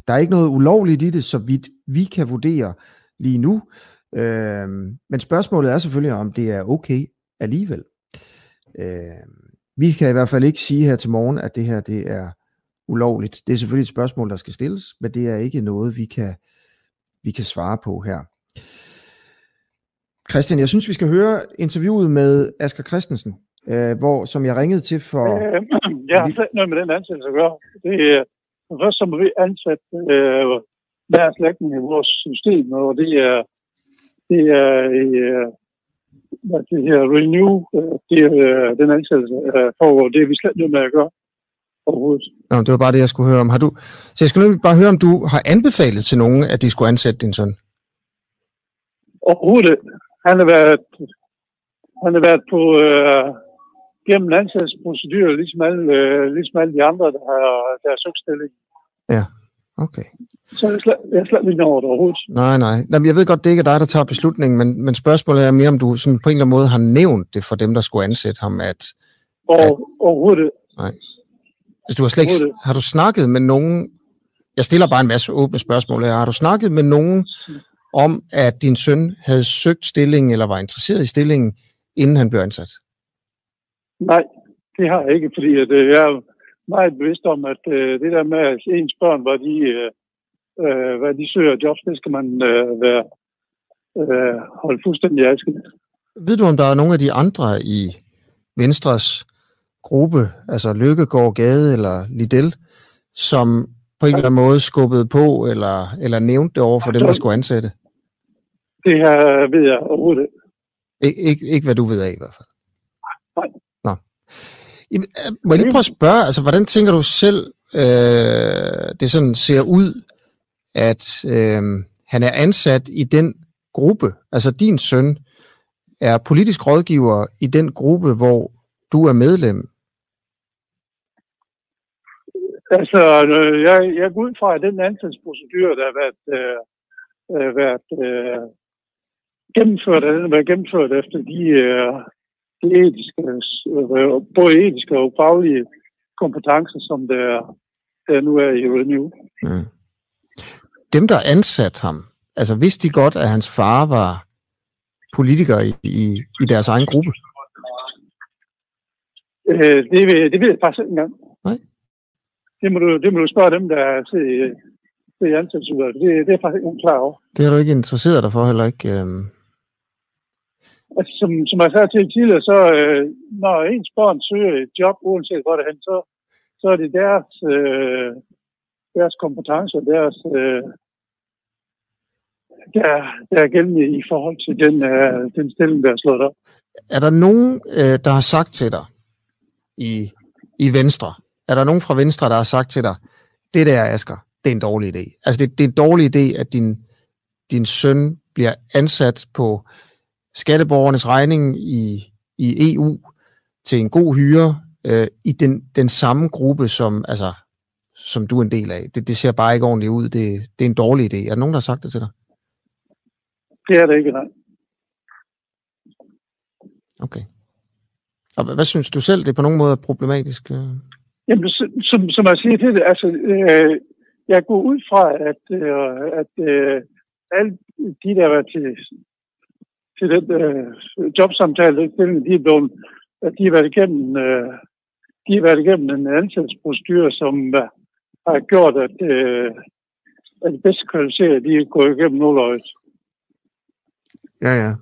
Der er ikke noget ulovligt i det, så vidt vi kan vurdere lige nu. Men spørgsmålet er selvfølgelig, om det er okay alligevel. Vi kan i hvert fald ikke sige her til morgen, at det her det er ulovligt. Det er selvfølgelig et spørgsmål, der skal stilles, men det er ikke noget, vi kan svare på her. Christian, jeg synes, vi skal høre interviewet med Asger Christensen, som jeg ringede til for... Jeg har slet ikke noget med den ansættelse at gøre. Det er først, som vi ansat hver slægten i vores system, og det er det her Renew, den ansættelse foregår, det er vi slet ikke noget med at gøre overhovedet. Nå, det var bare det, jeg skulle høre om. Så jeg skulle bare høre, om du har anbefalet til nogen, at de skulle ansætte din søn? Overhovedet. Han har været på gennem ansættelsesprocedurer, ligesom alle de andre, der har søgt stilling. Ja, okay. Så jeg slet ikke over det overhovedet. Nej. Jamen, jeg ved godt, det ikke er dig, der tager beslutningen, men spørgsmålet er mere, om du sådan på en eller anden måde har nævnt det for dem, der skulle ansætte ham, Overhovedet. Nej. Altså, har du snakket med nogen... Jeg stiller bare en masse åbne spørgsmål her. Har du snakket med nogen om, at din søn havde søgt stillingen, eller var interesseret i stillingen, inden han blev ansat? Nej, det har jeg ikke, fordi jeg er meget bevidst om, at det der med, at ens børn, hvad de søger jobs, det skal man holde fuldstændig adskilt. Ved du, om der er nogle af de andre i Venstres gruppe, altså Løkkegaard, Gade eller Liddell, som på en eller anden måde skubbede på eller nævnte det over for dem, der skulle ansætte? Det her ved jeg overhovedet. Ikke hvad du ved af i hvert fald? Nej. Nå. Må jeg lige prøve at spørge, altså hvordan tænker du selv, det sådan ser ud, at han er ansat i den gruppe, altså din søn er politisk rådgiver i den gruppe, hvor du er medlem? Altså, jeg går ud fra, at den ansættelsesprocedure, der har været gennemført, den har været gennemført efter de etiske, både etiske og faglige kompetencer, som der nu er i Renew. Mm. Dem, der ansatte ham, altså vidste de godt, at hans far var politiker i deres egen gruppe? Det ved jeg faktisk ikke engang. Nej. Det må du spørge dem, der er til ansættelsesudvalg. Det er faktisk ikke klar over. Det har du ikke interesseret dig for heller ikke? Altså, som jeg sagde til tidligere, så når ens børn søger et job, uanset hvor det hen, så er det deres kompetencer, der er gældende i forhold til den stilling, der er slået op. Er der nogen, der har sagt til dig i Venstre? Er der nogen fra Venstre, der har sagt til dig, det der, Asger, det er en dårlig idé? Altså, det er en dårlig idé, at din søn bliver ansat på skatteborgernes regning i EU til en god hyre i den samme gruppe, som du er en del af. Det ser bare ikke ordentligt ud. Det er en dårlig idé. Er der nogen, der har sagt det til dig? Det er det ikke, nej. Okay. Og hvad synes du selv, det er på nogen måde er problematisk? Jamen, som jeg siger til det, altså, jeg går ud fra, at alle de, der var til den jobsamtale, de har været igennem en ansættelsesprocedure, som har gjort, at de bedst kvalificerede, de er gået igennem nåleøjet. Ja,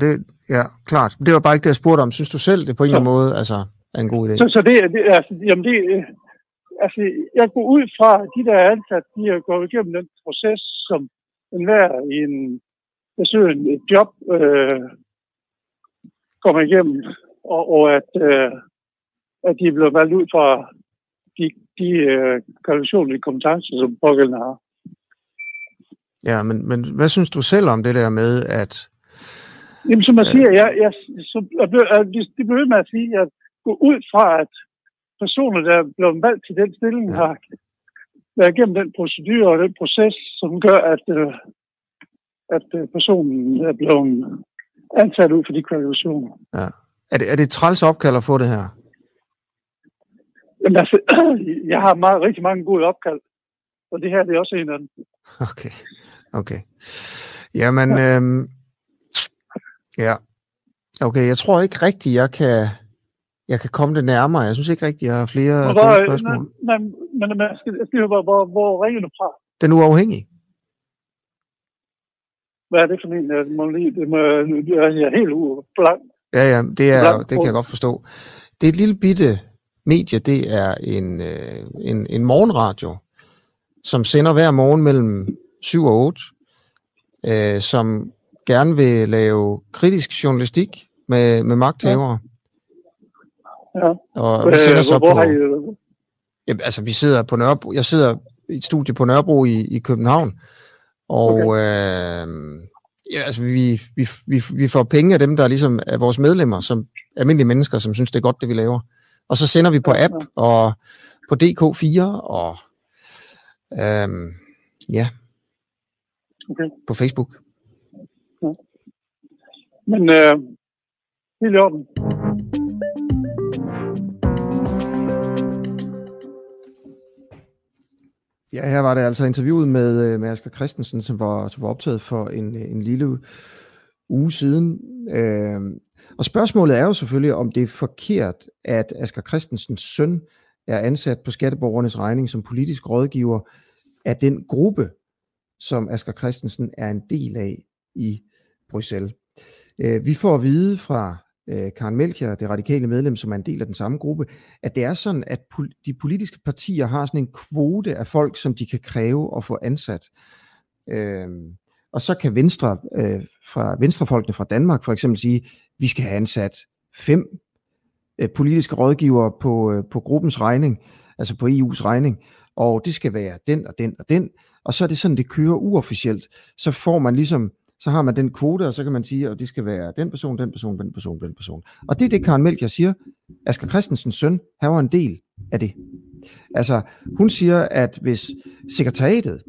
det er ja, klart. Det var bare ikke det, jeg spurgte om. Synes du selv, det på en eller anden måde altså, er en god idé? Så det altså, jeg går ud fra, at de, der er ansat, de har gået igennem den proces, som enhver i en jeg synes, et job kommer igennem, og at de er blevet valgt ud fra de kvalifikationer og kompetencer, som pågældende har. Ja, men hvad synes du selv om det der med, at... Jamen, som jeg siger, de behøver med at sige, at gå ud fra, at personer, der er blevet valgt til den stilling, har været igennem den procedure og den proces, som gør, at personen er blevet ansat ud for de kvalifikationer. Ja. Er det træls opkald at få det her? Jamen, altså, jeg har rigtig mange gode opkald, og det her det er også en af dem. Okay. Jamen, Okay, jeg tror ikke rigtigt, jeg kan komme det nærmere. Jeg synes ikke rigtigt, jeg har flere spørgsmål. Nej, men jeg skal høre, hvor ringer du fra? Den Uafhængige. Hvad er det for en? Jeg er helt blank. Ja, det kan jeg godt forstå. Det er et lille bitte medie, det er en morgenradio, som sender hver morgen mellem 7 og 8, som gerne vil lave kritisk journalistik med magthavere. Ja. Og vi sender så på... vi sidder på Nørrebro. Jeg sidder i et studie på Nørrebro i København, og vi får penge af dem, der ligesom er vores medlemmer, som almindelige mennesker, som synes, det er godt, det vi laver. Og så sender vi på app og på DK4 og på Facebook. Ja. Men helt i orden. Ja, her var det altså interviewet med Asger Christensen, som var optaget for en lille uge siden. Og spørgsmålet er jo selvfølgelig, om det er forkert, at Asger Christensens søn er ansat på skatteborgernes regning som politisk rådgiver af den gruppe, som Asger Christensen er en del af i Bruxelles. Vi får at vide fra Karen Melchior, det radikale medlem, som er en del af den samme gruppe, at det er sådan, at de politiske partier har sådan en kvote af folk, som de kan kræve at få ansat. Og så kan venstrefolkene fra Danmark for eksempel sige, vi skal have ansat 5 politiske rådgivere på gruppens regning, altså på EU's regning, og det skal være den og den og den, og så er det sådan, det kører uofficielt. Så får man ligesom, så har man den kvote, og så kan man sige, at det skal være den person, den person, den person, den person. Og det er det, Karen Melchior siger. Asger Christensens søn, han var en del af det. Altså, hun siger, at hvis sekretariatet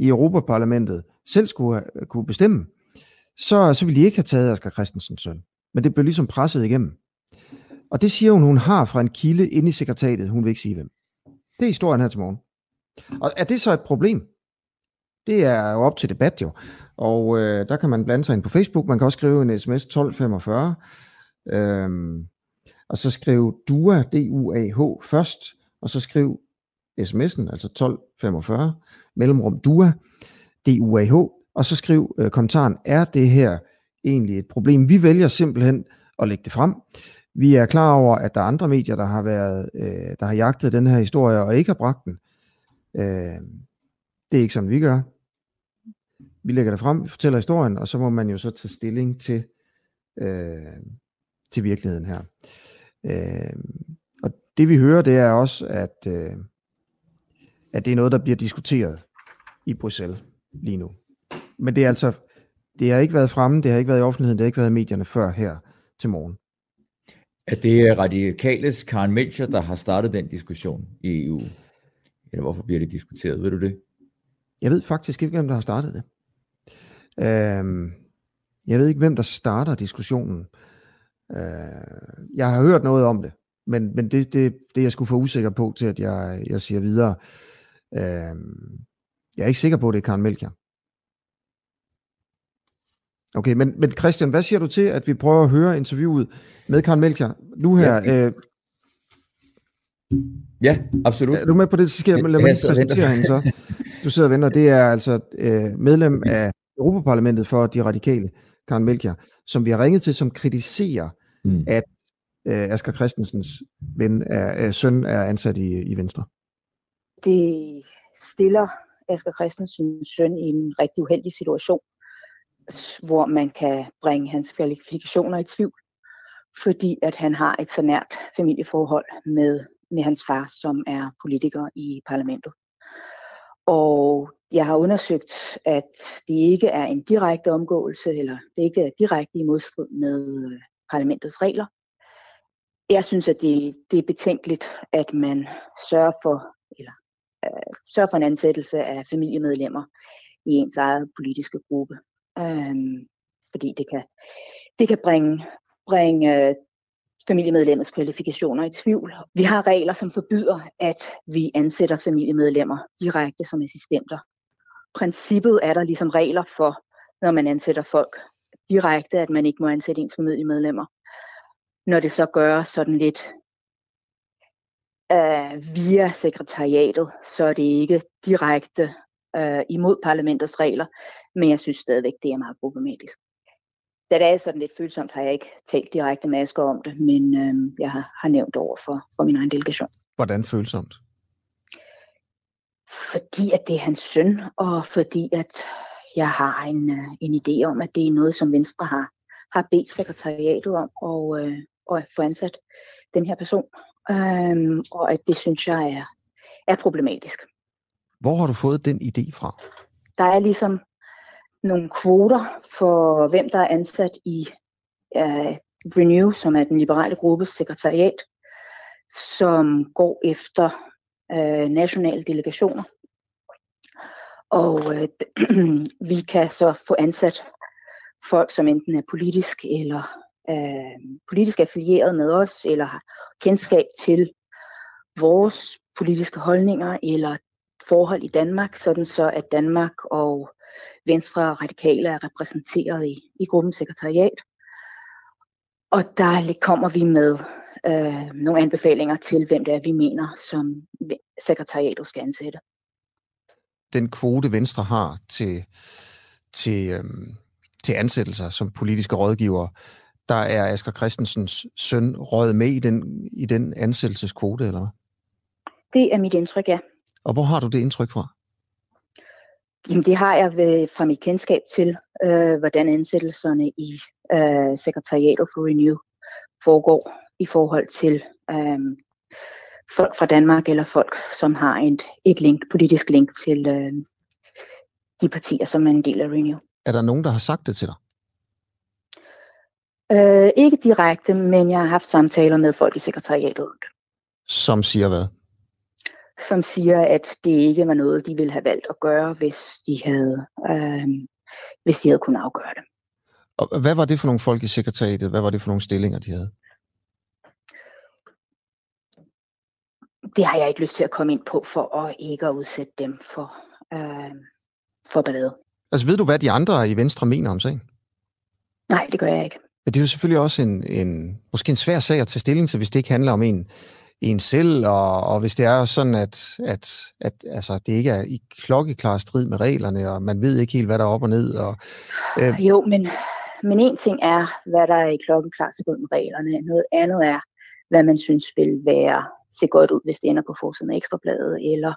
i Europaparlamentet selv skulle kunne bestemme, så ville de ikke have taget Asger Christensens søn. Men det blev ligesom presset igennem. Og det siger hun har fra en kilde inde i sekretariatet. Hun vil ikke sige hvem. Det er historien her til morgen. Og er det så et problem? Det er jo op til debat jo. Og der kan man blande sig ind på Facebook. Man kan også skrive en sms 1245. Og så skrive DUAH, DUAH først. Og så skriv sms'en, altså 1245. Mellemrum DUAH, DUAH. Og så skriv kommentaren, er det her egentlig et problem? Vi vælger simpelthen at lægge det frem. Vi er klar over, at der er andre medier, der har jagtet den her historie og ikke har bragt den. Det er ikke sådan, vi gør. Vi lægger det frem, vi fortæller historien, og så må man jo så tage stilling til virkeligheden her. Og det vi hører, det er også, at det er noget, der bliver diskuteret i Bruxelles lige nu. Men det er altså, det har ikke været fremme, det har ikke været i offentligheden, det har ikke været i medierne før her til morgen. At det er radikales Karen Melchior, der har startet den diskussion i EU? Eller hvorfor bliver det diskuteret? Ved du det? Jeg ved faktisk ikke, hvem der har startet det. Jeg ved ikke, hvem der starter diskussionen. Jeg har hørt noget om det, men det er jeg sgu for usikker på til, at jeg siger videre. Jeg er ikke sikker på, at det er Karen Melchior. Okay, men Christian, hvad siger du til, at vi prøver at høre interviewet med Karen Melchior nu her? Ja, absolut. Er du med på det, så skal jeg lade mig præsentere hende så. Du sidder og venter. Det er altså medlem af Europaparlamentet for De Radikale, Karen Melchior, som vi har ringet til, som kritiserer, at Asger Christensens søn er ansat i Venstre. Det stiller Asger Christensens søn i en rigtig uheldig situation. hvor man kan bringe hans kvalifikationer i tvivl, fordi at han har et så nært familieforhold med hans far, som er politiker i parlamentet. Og jeg har undersøgt, at det ikke er en direkte omgåelse, eller det ikke er direkte i modstrid med parlamentets regler. Jeg synes, at det er betænkeligt, at man sørger for en ansættelse af familiemedlemmer i ens eget politiske gruppe. Fordi det kan bringe familiemedlemmers kvalifikationer i tvivl. Vi har regler, som forbyder, at vi ansætter familiemedlemmer direkte som assistenter. Princippet er der ligesom regler for, når man ansætter folk direkte, at man ikke må ansætte ens familiemedlemmer. Når det så gør sådan lidt via sekretariatet, så er det ikke direkte imod parlamentets regler, men jeg synes stadigvæk, det er meget problematisk. Da det er sådan lidt følsomt, har jeg ikke talt direkte med Asger om det, men jeg har nævnt over for min egen delegation. Hvordan følsomt? Fordi at det er hans søn, og fordi at jeg har en idé om, at det er noget, som Venstre har bedt sekretariatet om og få ansat den her person. Og at det synes jeg er problematisk. Hvor har du fået den idé fra? Der er ligesom nogle kvoter for, hvem der er ansat i Renew, som er den liberale gruppes sekretariat, som går efter nationale delegationer. Og vi kan så få ansat folk, som enten er politisk eller politisk affilieret med os, eller har kendskab til vores politiske holdninger eller forhold i Danmark, sådan så at Danmark og Venstre og Radikale er repræsenteret i gruppens sekretariat. Og der kommer vi med nogle anbefalinger til, hvem det er, vi mener, som sekretariatet skal ansætte. Den kvote Venstre har til ansættelser som politiske rådgivere, der er Asger Christensens søn røget med i den ansættelseskvote, eller hvad? Det er mit indtryk, ja. Og hvor har du det indtryk fra? Jamen, det har jeg fra mit kendskab til, hvordan ansættelserne i sekretariatet for Renew foregår i forhold til folk fra Danmark eller folk, som har et politisk link til de partier, som er en del af Renew. Er der nogen, der har sagt det til dig? Ikke direkte, men jeg har haft samtaler med folk i sekretariatet. Som siger hvad? Som siger, at det ikke var noget, de ville have valgt at gøre, hvis de havde kunnet afgøre det. Og hvad var det for nogle folk i sekretariatet? Hvad var det for nogle stillinger, de havde? Det har jeg ikke lyst til at komme ind på, for at ikke udsætte dem for ballade. Altså, ved du, hvad de andre i Venstre mener om sagen? Nej, det gør jeg ikke. Men det er jo selvfølgelig også måske en svær sag at tage stilling til, hvis det ikke handler om en selv, og hvis det er sådan, at det ikke er i klokkeklar strid med reglerne, og man ved ikke helt, hvad der er op og ned. Jo, men en ting er, hvad der er i klokkeklar strid med reglerne. Noget andet er, hvad man synes vil se godt ud, hvis det ender på forsiden af Ekstrabladet, eller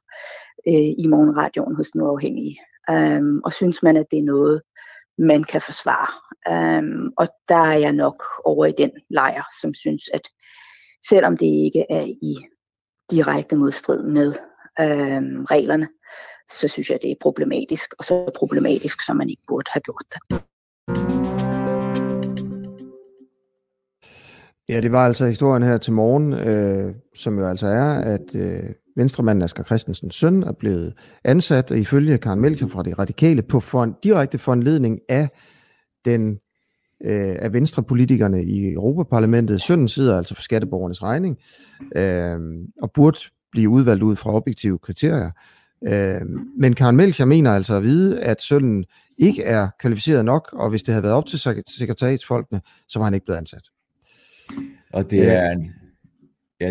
i morgenradioen hos Den Uafhængige. Og synes man, at det er noget, man kan forsvare. Og der er jeg nok over i den lejr, som synes, at selvom det ikke er i direkte modstrid med reglerne, så synes jeg, det er problematisk, og så problematisk, som man ikke burde have gjort det. Ja, det var altså historien her til morgen, som jo altså er, at venstremanden Asger Christensens søn er blevet ansat, ifølge Karen Melchior fra De Radikale, direkte foranledning af venstrepolitikerne i Europaparlamentet. Sønnen sidder altså for skatteborgernes regning og burde blive udvalgt ud fra objektive kriterier. Men Karen Melchior mener altså at vide, at sønnen ikke er kvalificeret nok, og hvis det havde været op til sekretariatsfolkene, så var han ikke blevet ansat. Og det er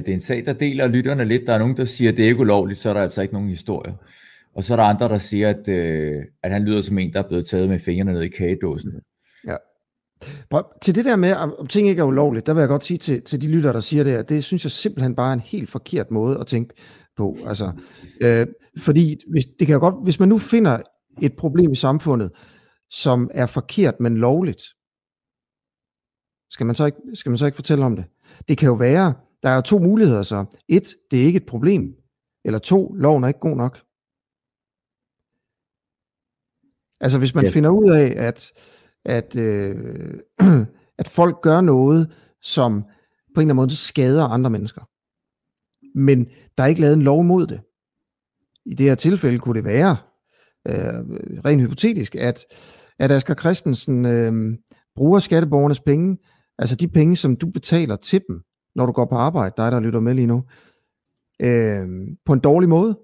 en sag, der deler lytterne lidt. Der er nogen, der siger, at det er ikke ulovligt, så er der altså ikke nogen historie. Og så er der andre, der siger, at han lyder som en, der er blevet taget med fingrene ned i kagedåsen. Ja. Til det der med, om ting ikke er ulovligt, der vil jeg godt sige til de lyttere, der siger det her, det synes jeg simpelthen bare er en helt forkert måde at tænke på. Altså, fordi hvis man nu finder et problem i samfundet, som er forkert, men lovligt. Skal man så ikke fortælle om det? Det kan jo være, der er jo to muligheder så. 1, det er ikke et problem. Eller 2, loven er ikke god nok. Altså hvis man finder ud af, at folk gør noget, som på en eller anden måde skader andre mennesker. Men der er ikke lavet en lov mod det. I det her tilfælde kunne det være, rent hypotetisk, at Asger Christensen bruger skatteborgernes penge, altså de penge, som du betaler til dem, når du går på arbejde, dig der lytter med lige nu, på en dårlig måde.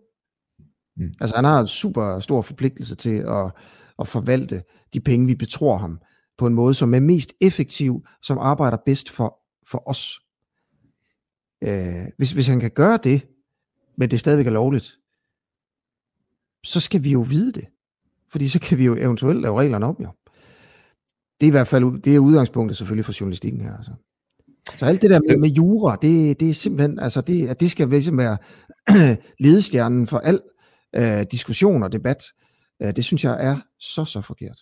Mm. Altså han har en super stor forpligtelse til at forvalte de penge, vi betror ham, på en måde, som er mest effektiv, som arbejder bedst for os. Hvis han kan gøre det, men det stadigvæk er lovligt, så skal vi jo vide det. Fordi så kan vi jo eventuelt lave reglerne om, jo. Det er i hvert fald, det er udgangspunktet selvfølgelig for journalistikken her. Altså. Så alt det der med jura, det er simpelthen, altså det, at det skal ligesom være ledestjernen for al diskussion og debat, det synes jeg er så forkert.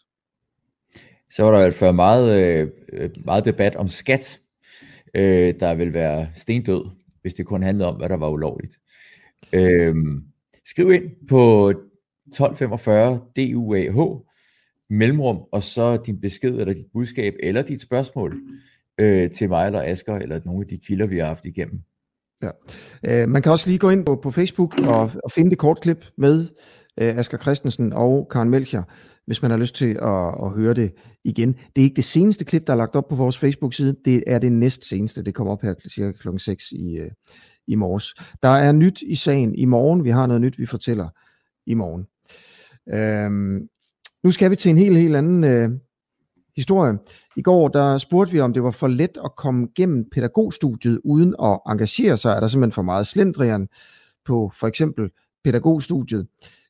Så var der før meget debat om skat, der ville være stendød, hvis det kun handlede om, hvad der var ulovligt. Skriv ind på 1245 DUAH, mellemrum, og så din besked eller dit budskab eller dit spørgsmål til mig eller Asger eller nogle af de kilder, vi har haft igennem. Ja. Man kan også lige gå ind på Facebook og finde det kortklip med Asger Christensen og Karen Melchior, hvis man har lyst til at høre det igen. Det er ikke det seneste klip, der er lagt op på vores Facebook-side. Det er det næst seneste. Det kommer op her cirka kl. 6 i morges. Der er nyt i sagen i morgen. Vi har noget nyt, vi fortæller i morgen. Nu skal vi til en helt anden historie. I går der spurgte vi, om det var for let at komme gennem pædagogstudiet uden at engagere sig. Er der simpelthen for meget slendrian på for eksempel pædagogstudiet?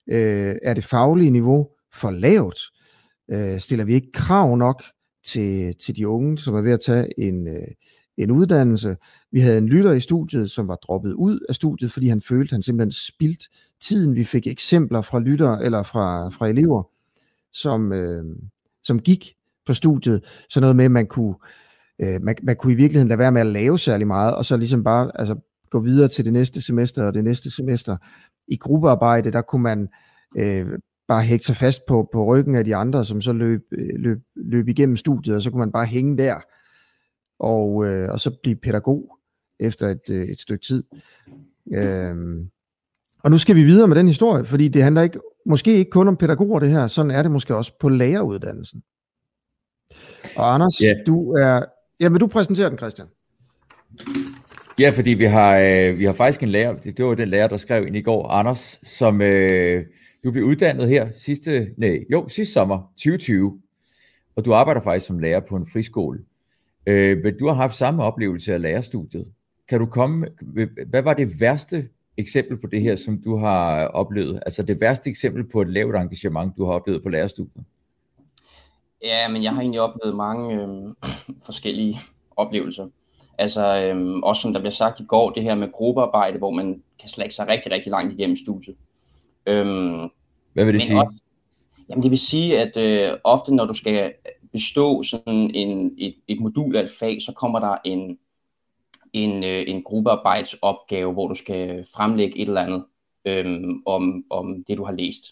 Er det faglige niveau for lavt? Stiller vi ikke krav nok til de unge, som er ved at tage en uddannelse? Vi havde en lytter i studiet, som var droppet ud af studiet, fordi han følte, han simpelthen spildt tiden. Vi fik eksempler fra lyttere eller fra elever, som gik på studiet. Sådan noget med, at man kunne i virkeligheden lade være med at lave særlig meget, og så ligesom bare altså, gå videre til det næste semester og det næste semester. I gruppearbejde, der kunne man bare hægte sig fast på ryggen af de andre, som så løb igennem studiet, og så kunne man bare hænge der, og så blive pædagog efter et stykke tid. Og nu skal vi videre med den historie, fordi det handler måske ikke kun om pædagoger det her, sådan er det måske også på læreruddannelsen. Og Anders, vil du præsentere den, Christian? Ja, fordi vi har faktisk en lærer, det var den lærer, der skrev ind i går, Anders, som du blev uddannet her sidste sommer, 2020, og du arbejder faktisk som lærer på en friskole. Men du har haft samme oplevelse af lærerstudiet. Kan du komme, hvad var det værste eksempel på det her, som du har oplevet? Altså det værste eksempel på et lavt engagement, du har oplevet på lærerstudiet? Ja, men jeg har egentlig oplevet mange forskellige oplevelser. Altså også som der blev sagt i går, det her med gruppearbejde, hvor man kan slække sig rigtig, rigtig langt igennem studiet. Hvad vil det sige? Også, jamen det vil sige, at ofte når du skal bestå sådan et modul af et fag, så kommer der en gruppearbejdsopgave, hvor du skal fremlægge et eller andet om det, du har læst.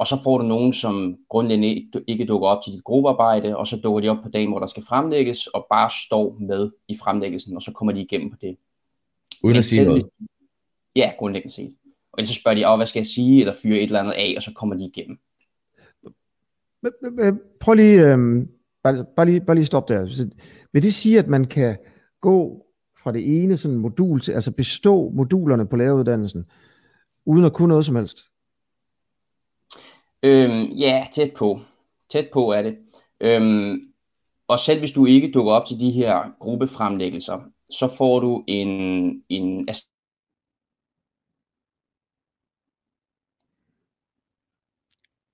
Og så får du nogen, som grundlæggende ikke dukker op til dit gruppearbejde, og så dukker de op på dagen, hvor der skal fremlægges, og bare står med i fremlæggelsen, og så kommer de igennem på det. Uden at sige noget? Ja, grundlæggende set. Og så spørger de, hvad skal jeg sige, eller fyre et eller andet af, og så kommer de igennem. Prøv lige, bare lige stop der. Vil det sige, at man kan gå fra det ene sådan modul til, altså bestå modulerne på læreruddannelsen, uden at kunne noget som helst? Ja, tæt på. Tæt på er det. Og selv hvis du ikke dukker op til de her gruppefremlæggelser, så får du en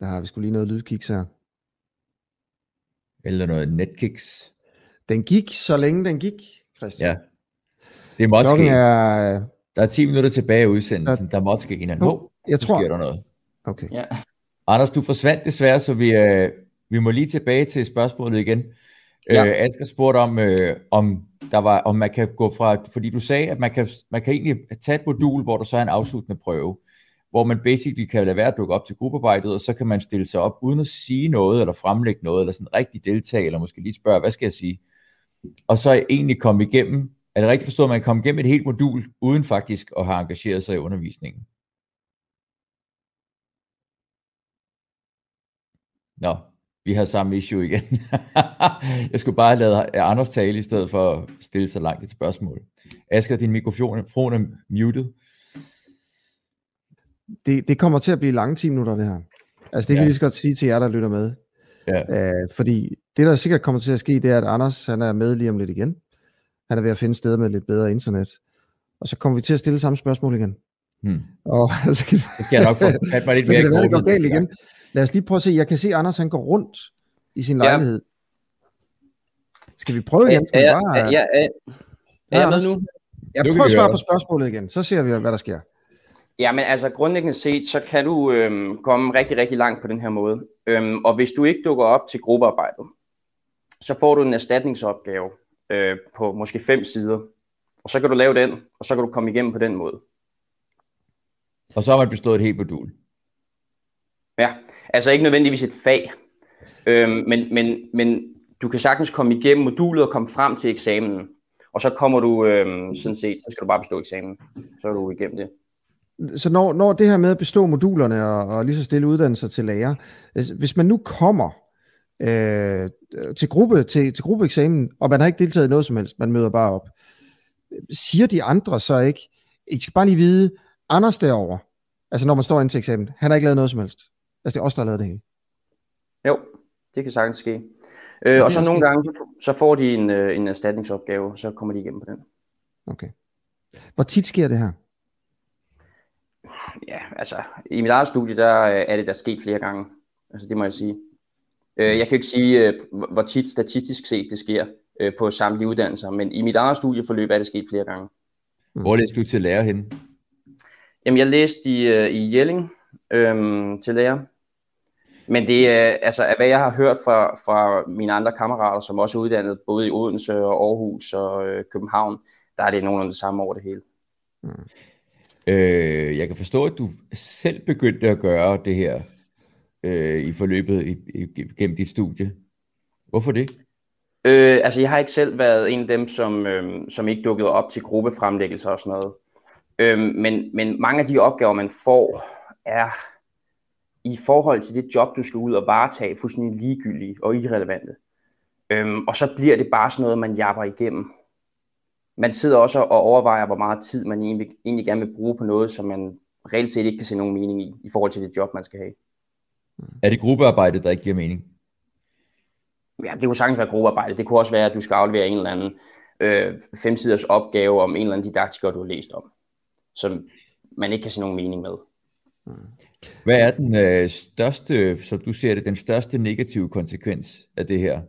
der har vi sgu lige noget lydkiks her. Eller noget netkiks. Den gik, så længe den gik, Christian. Ja. Det er måske. Klokken er... Der er 10 minutter tilbage i udsendelsen. Der er måske en anden. Jeg tror. Sker der noget. Okay. Ja. Anders, du forsvandt desværre, så vi Vi må lige tilbage til spørgsmålet igen. Ja. Asger spurgte om man kan gå fra, fordi du sagde, at man kan egentlig tage et modul, hvor der så er en afsluttende prøve, hvor man basically kan lade være at dukke op til gruppearbejdet, og så kan man stille sig op uden at sige noget, eller fremlægge noget, eller sådan rigtig deltage, eller måske lige spørge, hvad skal jeg sige? Og så egentlig komme igennem, er det rigtigt forstået, at man kan komme igennem et helt modul, uden faktisk at have engageret sig i undervisningen? Nå, vi har samme issue igen. Jeg skulle bare lade Anders tale, i stedet for at stille så langt et spørgsmål. Asger, din mikrofon er muted. Det kommer til at blive lange 10 minutter, det her. Altså det kan jeg lige så godt sige til jer, der lytter med. Ja. Fordi det, der sikkert kommer til at ske, det er, at Anders, han er med lige om lidt igen. Han er ved at finde steder med lidt bedre internet. Og så kommer vi til at stille samme spørgsmål igen. Og så kan det skal jeg nok få fat mig lidt mere. Det går galt igen. Lad os lige prøve at se. Jeg kan se, at Anders han går rundt i sin lejlighed. Skal vi prøve igen? Jeg prøver at svare på spørgsmålet igen. Så ser vi, hvad der sker. Ja, men altså grundlæggende set, så kan du komme rigtig, rigtig langt på den her måde. Og hvis du ikke dukker op til gruppearbejdet, så får du en erstatningsopgave på måske 5 sider. Og så kan du lave den, og så kan du komme igennem på den måde. Og så har man bestået et helt modul. Ja, altså ikke nødvendigvis et fag, men du kan sagtens komme igennem modulet og komme frem til eksamenen. Og så kommer du sådan set, så skal du bare bestå eksamen. Så er du igennem det. Så når det her med at bestå modulerne og lige så stille uddannelser til lærer, altså, hvis man nu kommer til gruppeeksamen, og man har ikke deltaget i noget som helst, man møder bare op, siger de andre så ikke, I skal bare lige vide, Anders derovre, altså når man står ind til eksamen, han har ikke lavet noget som helst. Altså det er os, der har lavet det hele. Jo, det kan sagtens ske. Og så nogle gange, så får de en erstatningsopgave, så kommer de igennem på den. Okay. Hvor tit sker det her? Ja, altså i mit eget studie, der er det der sket flere gange. Altså det må jeg sige. Jeg kan ikke sige, hvor tit statistisk set det sker på samtlige uddannelser, men i mit eget studieforløb er det sket flere gange. Hvor læste du til lærer henne? Jamen jeg læste i Jelling til lærer, men det er altså hvad jeg har hørt fra mine andre kammerater, som også er uddannet både i Odense og Aarhus og København, der er det nogenlunde det samme over det hele. Mm. Jeg kan forstå, at du selv begyndte at gøre det her i forløbet gennem dit studie. Hvorfor det? Altså, jeg har ikke selv været en af dem, som ikke dukkede op til gruppefremlæggelser og sådan noget. Men mange af de opgaver, man får, er i forhold til det job, du skal ud og varetage, fuldstændig ligegyldige og irrelevante. Og så bliver det bare sådan noget, man japper igennem. Man sidder også og overvejer, hvor meget tid man egentlig gerne vil bruge på noget, som man reelt set ikke kan se nogen mening i forhold til det job, man skal have. Er det gruppearbejde, der ikke giver mening? Ja, det kunne sagtens være gruppearbejde. Det kunne også være, at du skal aflevere en eller anden 5-siders opgave om en eller anden didaktiker, du har læst om, som man ikke kan se nogen mening med. Hvad er den største, som du ser det, den største negative konsekvens af det her,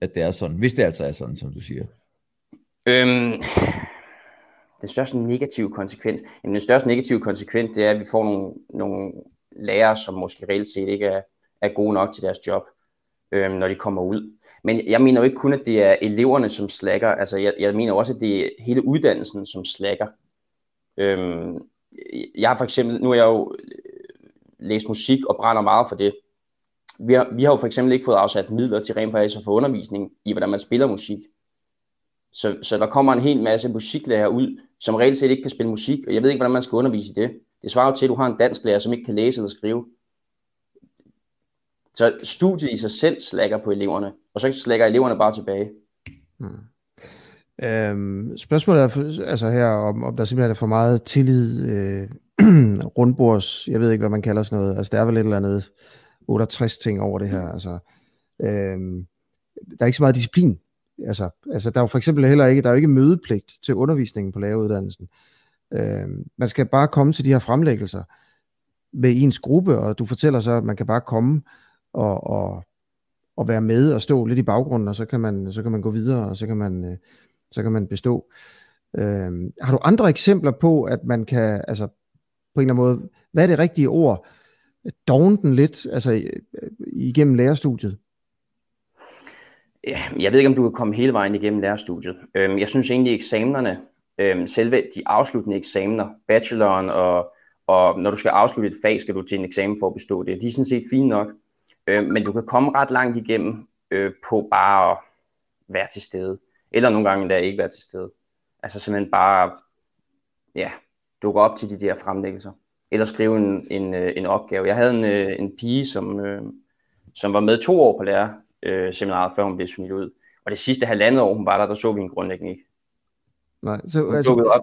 at det er sådan, hvis det altså er sådan, som du siger? Den største negative konsekvens. Jamen, den største negative konsekvens, det er, at vi får nogle lærere, som måske reelt set ikke er gode nok til deres job, når de kommer ud. Men jeg mener jo ikke kun, at det er eleverne, som slacker. Altså, jeg mener også, at det er hele uddannelsen, som slacker. Jeg har for eksempel, nu har jeg jo læst musik og brænder meget for det. Vi har jo for eksempel ikke fået afsat midler til rent faktisk for undervisning i, hvordan man spiller musik. Så der kommer en hel masse musiklærer ud, som reelt set ikke kan spille musik, og jeg ved ikke, hvordan man skal undervise i det. Det svarer jo til, at du har en dansklærer, som ikke kan læse eller skrive. Så studiet i sig selv slækker på eleverne, og så slækker eleverne bare tilbage. Spørgsmålet er altså her, om der simpelthen er for meget tillid, rundbords, jeg ved ikke, hvad man kalder sådan noget, altså der er vel et eller andet 68 ting over det her. Altså, der er ikke så meget disciplin. Altså der er jo for eksempel heller ikke, der er jo ikke mødepligt til undervisningen på læreruddannelsen. Man skal bare komme til de her fremlæggelser med ens gruppe, og du fortæller så, at man kan bare komme og være med og stå lidt i baggrunden, og så kan man gå videre, og så kan man bestå. Har du andre eksempler på, at man kan, altså på en eller anden måde, hvad er det rigtige ord, dovne den lidt, altså igennem lærerstudiet? Jeg ved ikke, om du kan komme hele vejen igennem lærerstudiet. Jeg synes egentlig, eksamenerne, selve de afsluttende eksamener, bacheloren og når du skal afslutte et fag, skal du til en eksamen for at bestå det. De er sådan set fine nok, men du kan komme ret langt igennem på bare at være til stede. Eller nogle gange endda ikke være til stede. Altså simpelthen bare, ja, dukke op til de der fremlæggelser. Eller skrive en opgave. Jeg havde en pige, som var med 2 år på lærerseminaret, før hun blev smidt ud. Og det sidste halvandet år, hun var der så vi en grundlæggende ikke. Nej, så altså,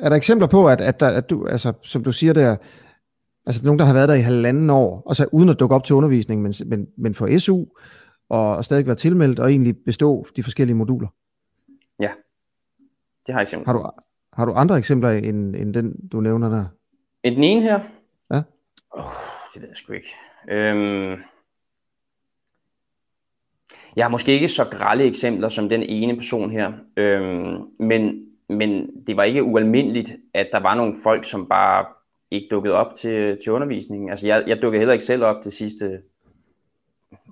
er der eksempler på, at du, altså, som du siger der, altså nogen, der har været der i halvanden år, og så uden at dukke op til undervisning, men for SU, og stadig være tilmeldt, og egentlig bestå de forskellige moduler? Ja, det har jeg eksempler. Har du andre eksempler, end den, du nævner der? End den ene her? Ja. Det ved jeg sgu ikke. Jeg har måske ikke så grelle eksempler som den ene person her, men det var ikke ualmindeligt, at der var nogle folk, som bare ikke dukkede op til undervisningen. Altså jeg dukkede heller ikke selv op det sidste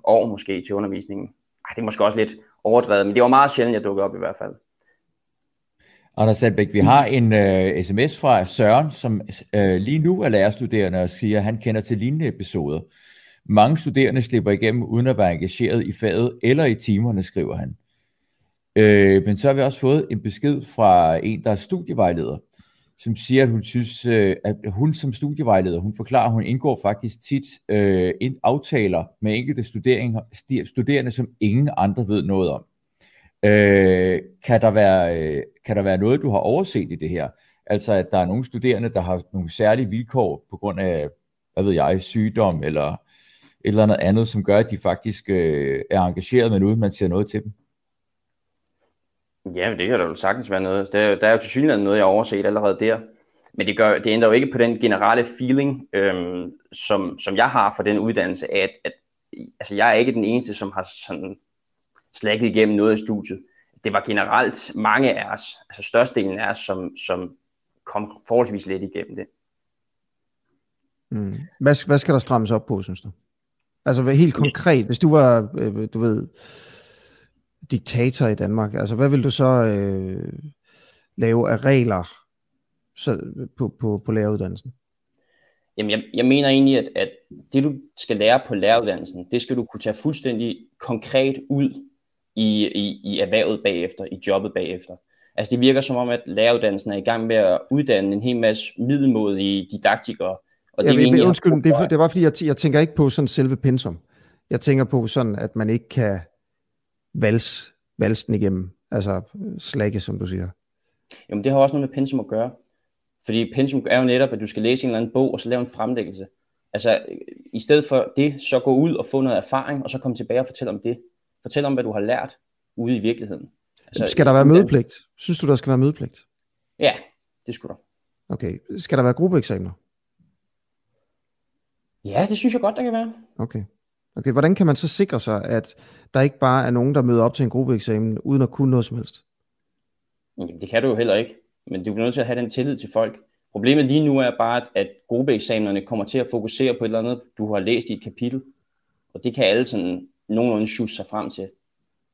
år måske til undervisningen. Ej, det er måske også lidt overdrevet, men det var meget sjældent, jeg dukkede op i hvert fald. Anders Sandbæk, vi har en sms fra Søren, som lige nu er lærerstuderende og siger, at han kender til lignende episoder. Mange studerende slipper igennem uden at være engageret i faget eller i timerne, skriver han. Men så har vi også fået en besked fra en, der er studievejleder, som siger, at hun synes, at hun som studievejleder, hun forklarer, at hun indgår faktisk tit aftaler med enkelte studerende, som ingen andre ved noget om. Kan der være noget, du har overset i det her? Altså, at der er nogle studerende, der har nogle særlige vilkår på grund af, hvad ved jeg, sygdom eller et eller andet andet, som gør, at de faktisk er engageret, men uden man siger noget til dem? Ja, det kan da jo sagtens være noget. Der er jo tilsyneladende noget, jeg har overset allerede der. Men det ændrer jo ikke på den generelle feeling, som jeg har for den uddannelse, at altså, jeg er ikke den eneste, som har sådan slækket igennem noget af studiet. Det var generelt mange af os, altså størstedelen af os, som kom forholdsvis let igennem det. Mm. Hvad skal der strammes op på, synes du? Altså helt konkret, hvis du var, du ved, diktator i Danmark, altså hvad vil du så lave af regler så, på læreruddannelsen? Jamen jeg mener egentlig, at det du skal lære på læreruddannelsen, det skal du kunne tage fuldstændig konkret ud i erhvervet bagefter, i jobbet bagefter. Altså det virker som om, at læreruddannelsen er i gang med at uddanne en hel masse middelmådige didaktikere. Og det undskyld, det var fordi, jeg tænker ikke på sådan selve pensum. Jeg tænker på sådan, at man ikke kan valse den igennem, altså slække, som du siger. Jamen det har også noget med pensum at gøre. Fordi pensum er jo netop, at du skal læse en eller anden bog, og så lave en fremlæggelse. Altså, i stedet for det, så gå ud og få noget erfaring, og så komme tilbage og fortælle om det. Fortæl om, hvad du har lært ude i virkeligheden. Altså, skal der være mødepligt? Synes du, der skal være mødepligt? Ja, det skulle der. Okay. Skal der være gruppeeksamener? Ja, det synes jeg godt, der kan være. Okay. Hvordan kan man så sikre sig, at der ikke bare er nogen, der møder op til en gruppeeksamen, uden at kunne noget som helst? Jamen, det kan du jo heller ikke. Men du bliver nødt til at have den tillid til folk. Problemet lige nu er bare, at gruppeeksaminerne kommer til at fokusere på et eller andet, du har læst i et kapitel. Og det kan alle sådan nogenlunde sjusse sig frem til. Du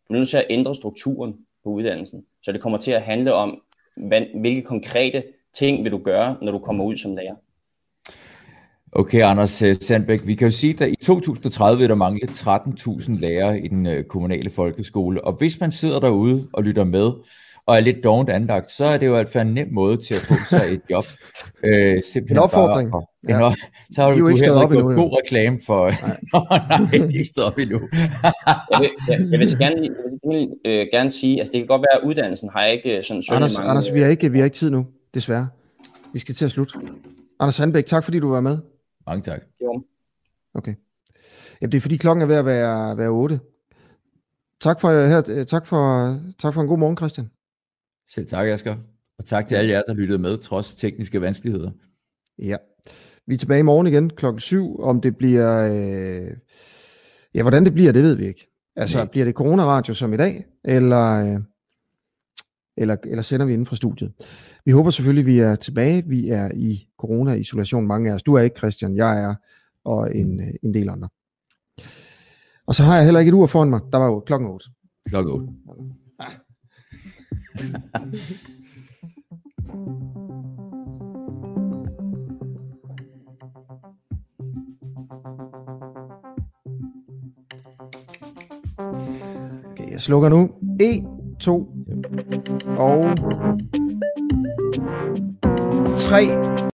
bliver nødt til at ændre strukturen på uddannelsen. Så det kommer til at handle om, hvilke konkrete ting vil du gøre, når du kommer ud som lærer. Okay, Anders Sandbæk, vi kan jo sige, at i 2030 vil der mangle 13.000 lærere i den kommunale folkeskole. Og hvis man sidder derude og lytter med, og er lidt dovent anlagt, så er det jo altså en nem måde til at få sig et job. En opfordring. Ja. Så har du heller ikke gået god reklame for... Nej, nej, de er ikke stået op endnu. Jeg vil så gerne sige, altså det kan godt være, at uddannelsen har ikke sådan... Anders, vi har ikke tid nu, desværre. Vi skal til at slutte. Anders Sandbæk, tak fordi du var med. Mange tak. Jo. Okay. Jamen, det er fordi klokken er ved at være 8. Tak for en god morgen, Christian. Selv tak, Asger. Og tak til alle jer, der lyttede med, trods tekniske vanskeligheder. Ja. Vi er tilbage i morgen igen klokken 7. Om det bliver... Ja, hvordan det bliver, det ved vi ikke. Altså, bliver det coronaradio som i dag, eller sender vi inden fra studiet? Vi håber selvfølgelig, vi er tilbage. Vi er i corona-isolation, mange af os. Du er ikke, Christian. Jeg er, og en del andre. Og så har jeg heller ikke et ur foran mig. Der var jo klokken 8. Klokken 8. Ah. Okay, jeg slukker nu. 1, 2 og 3.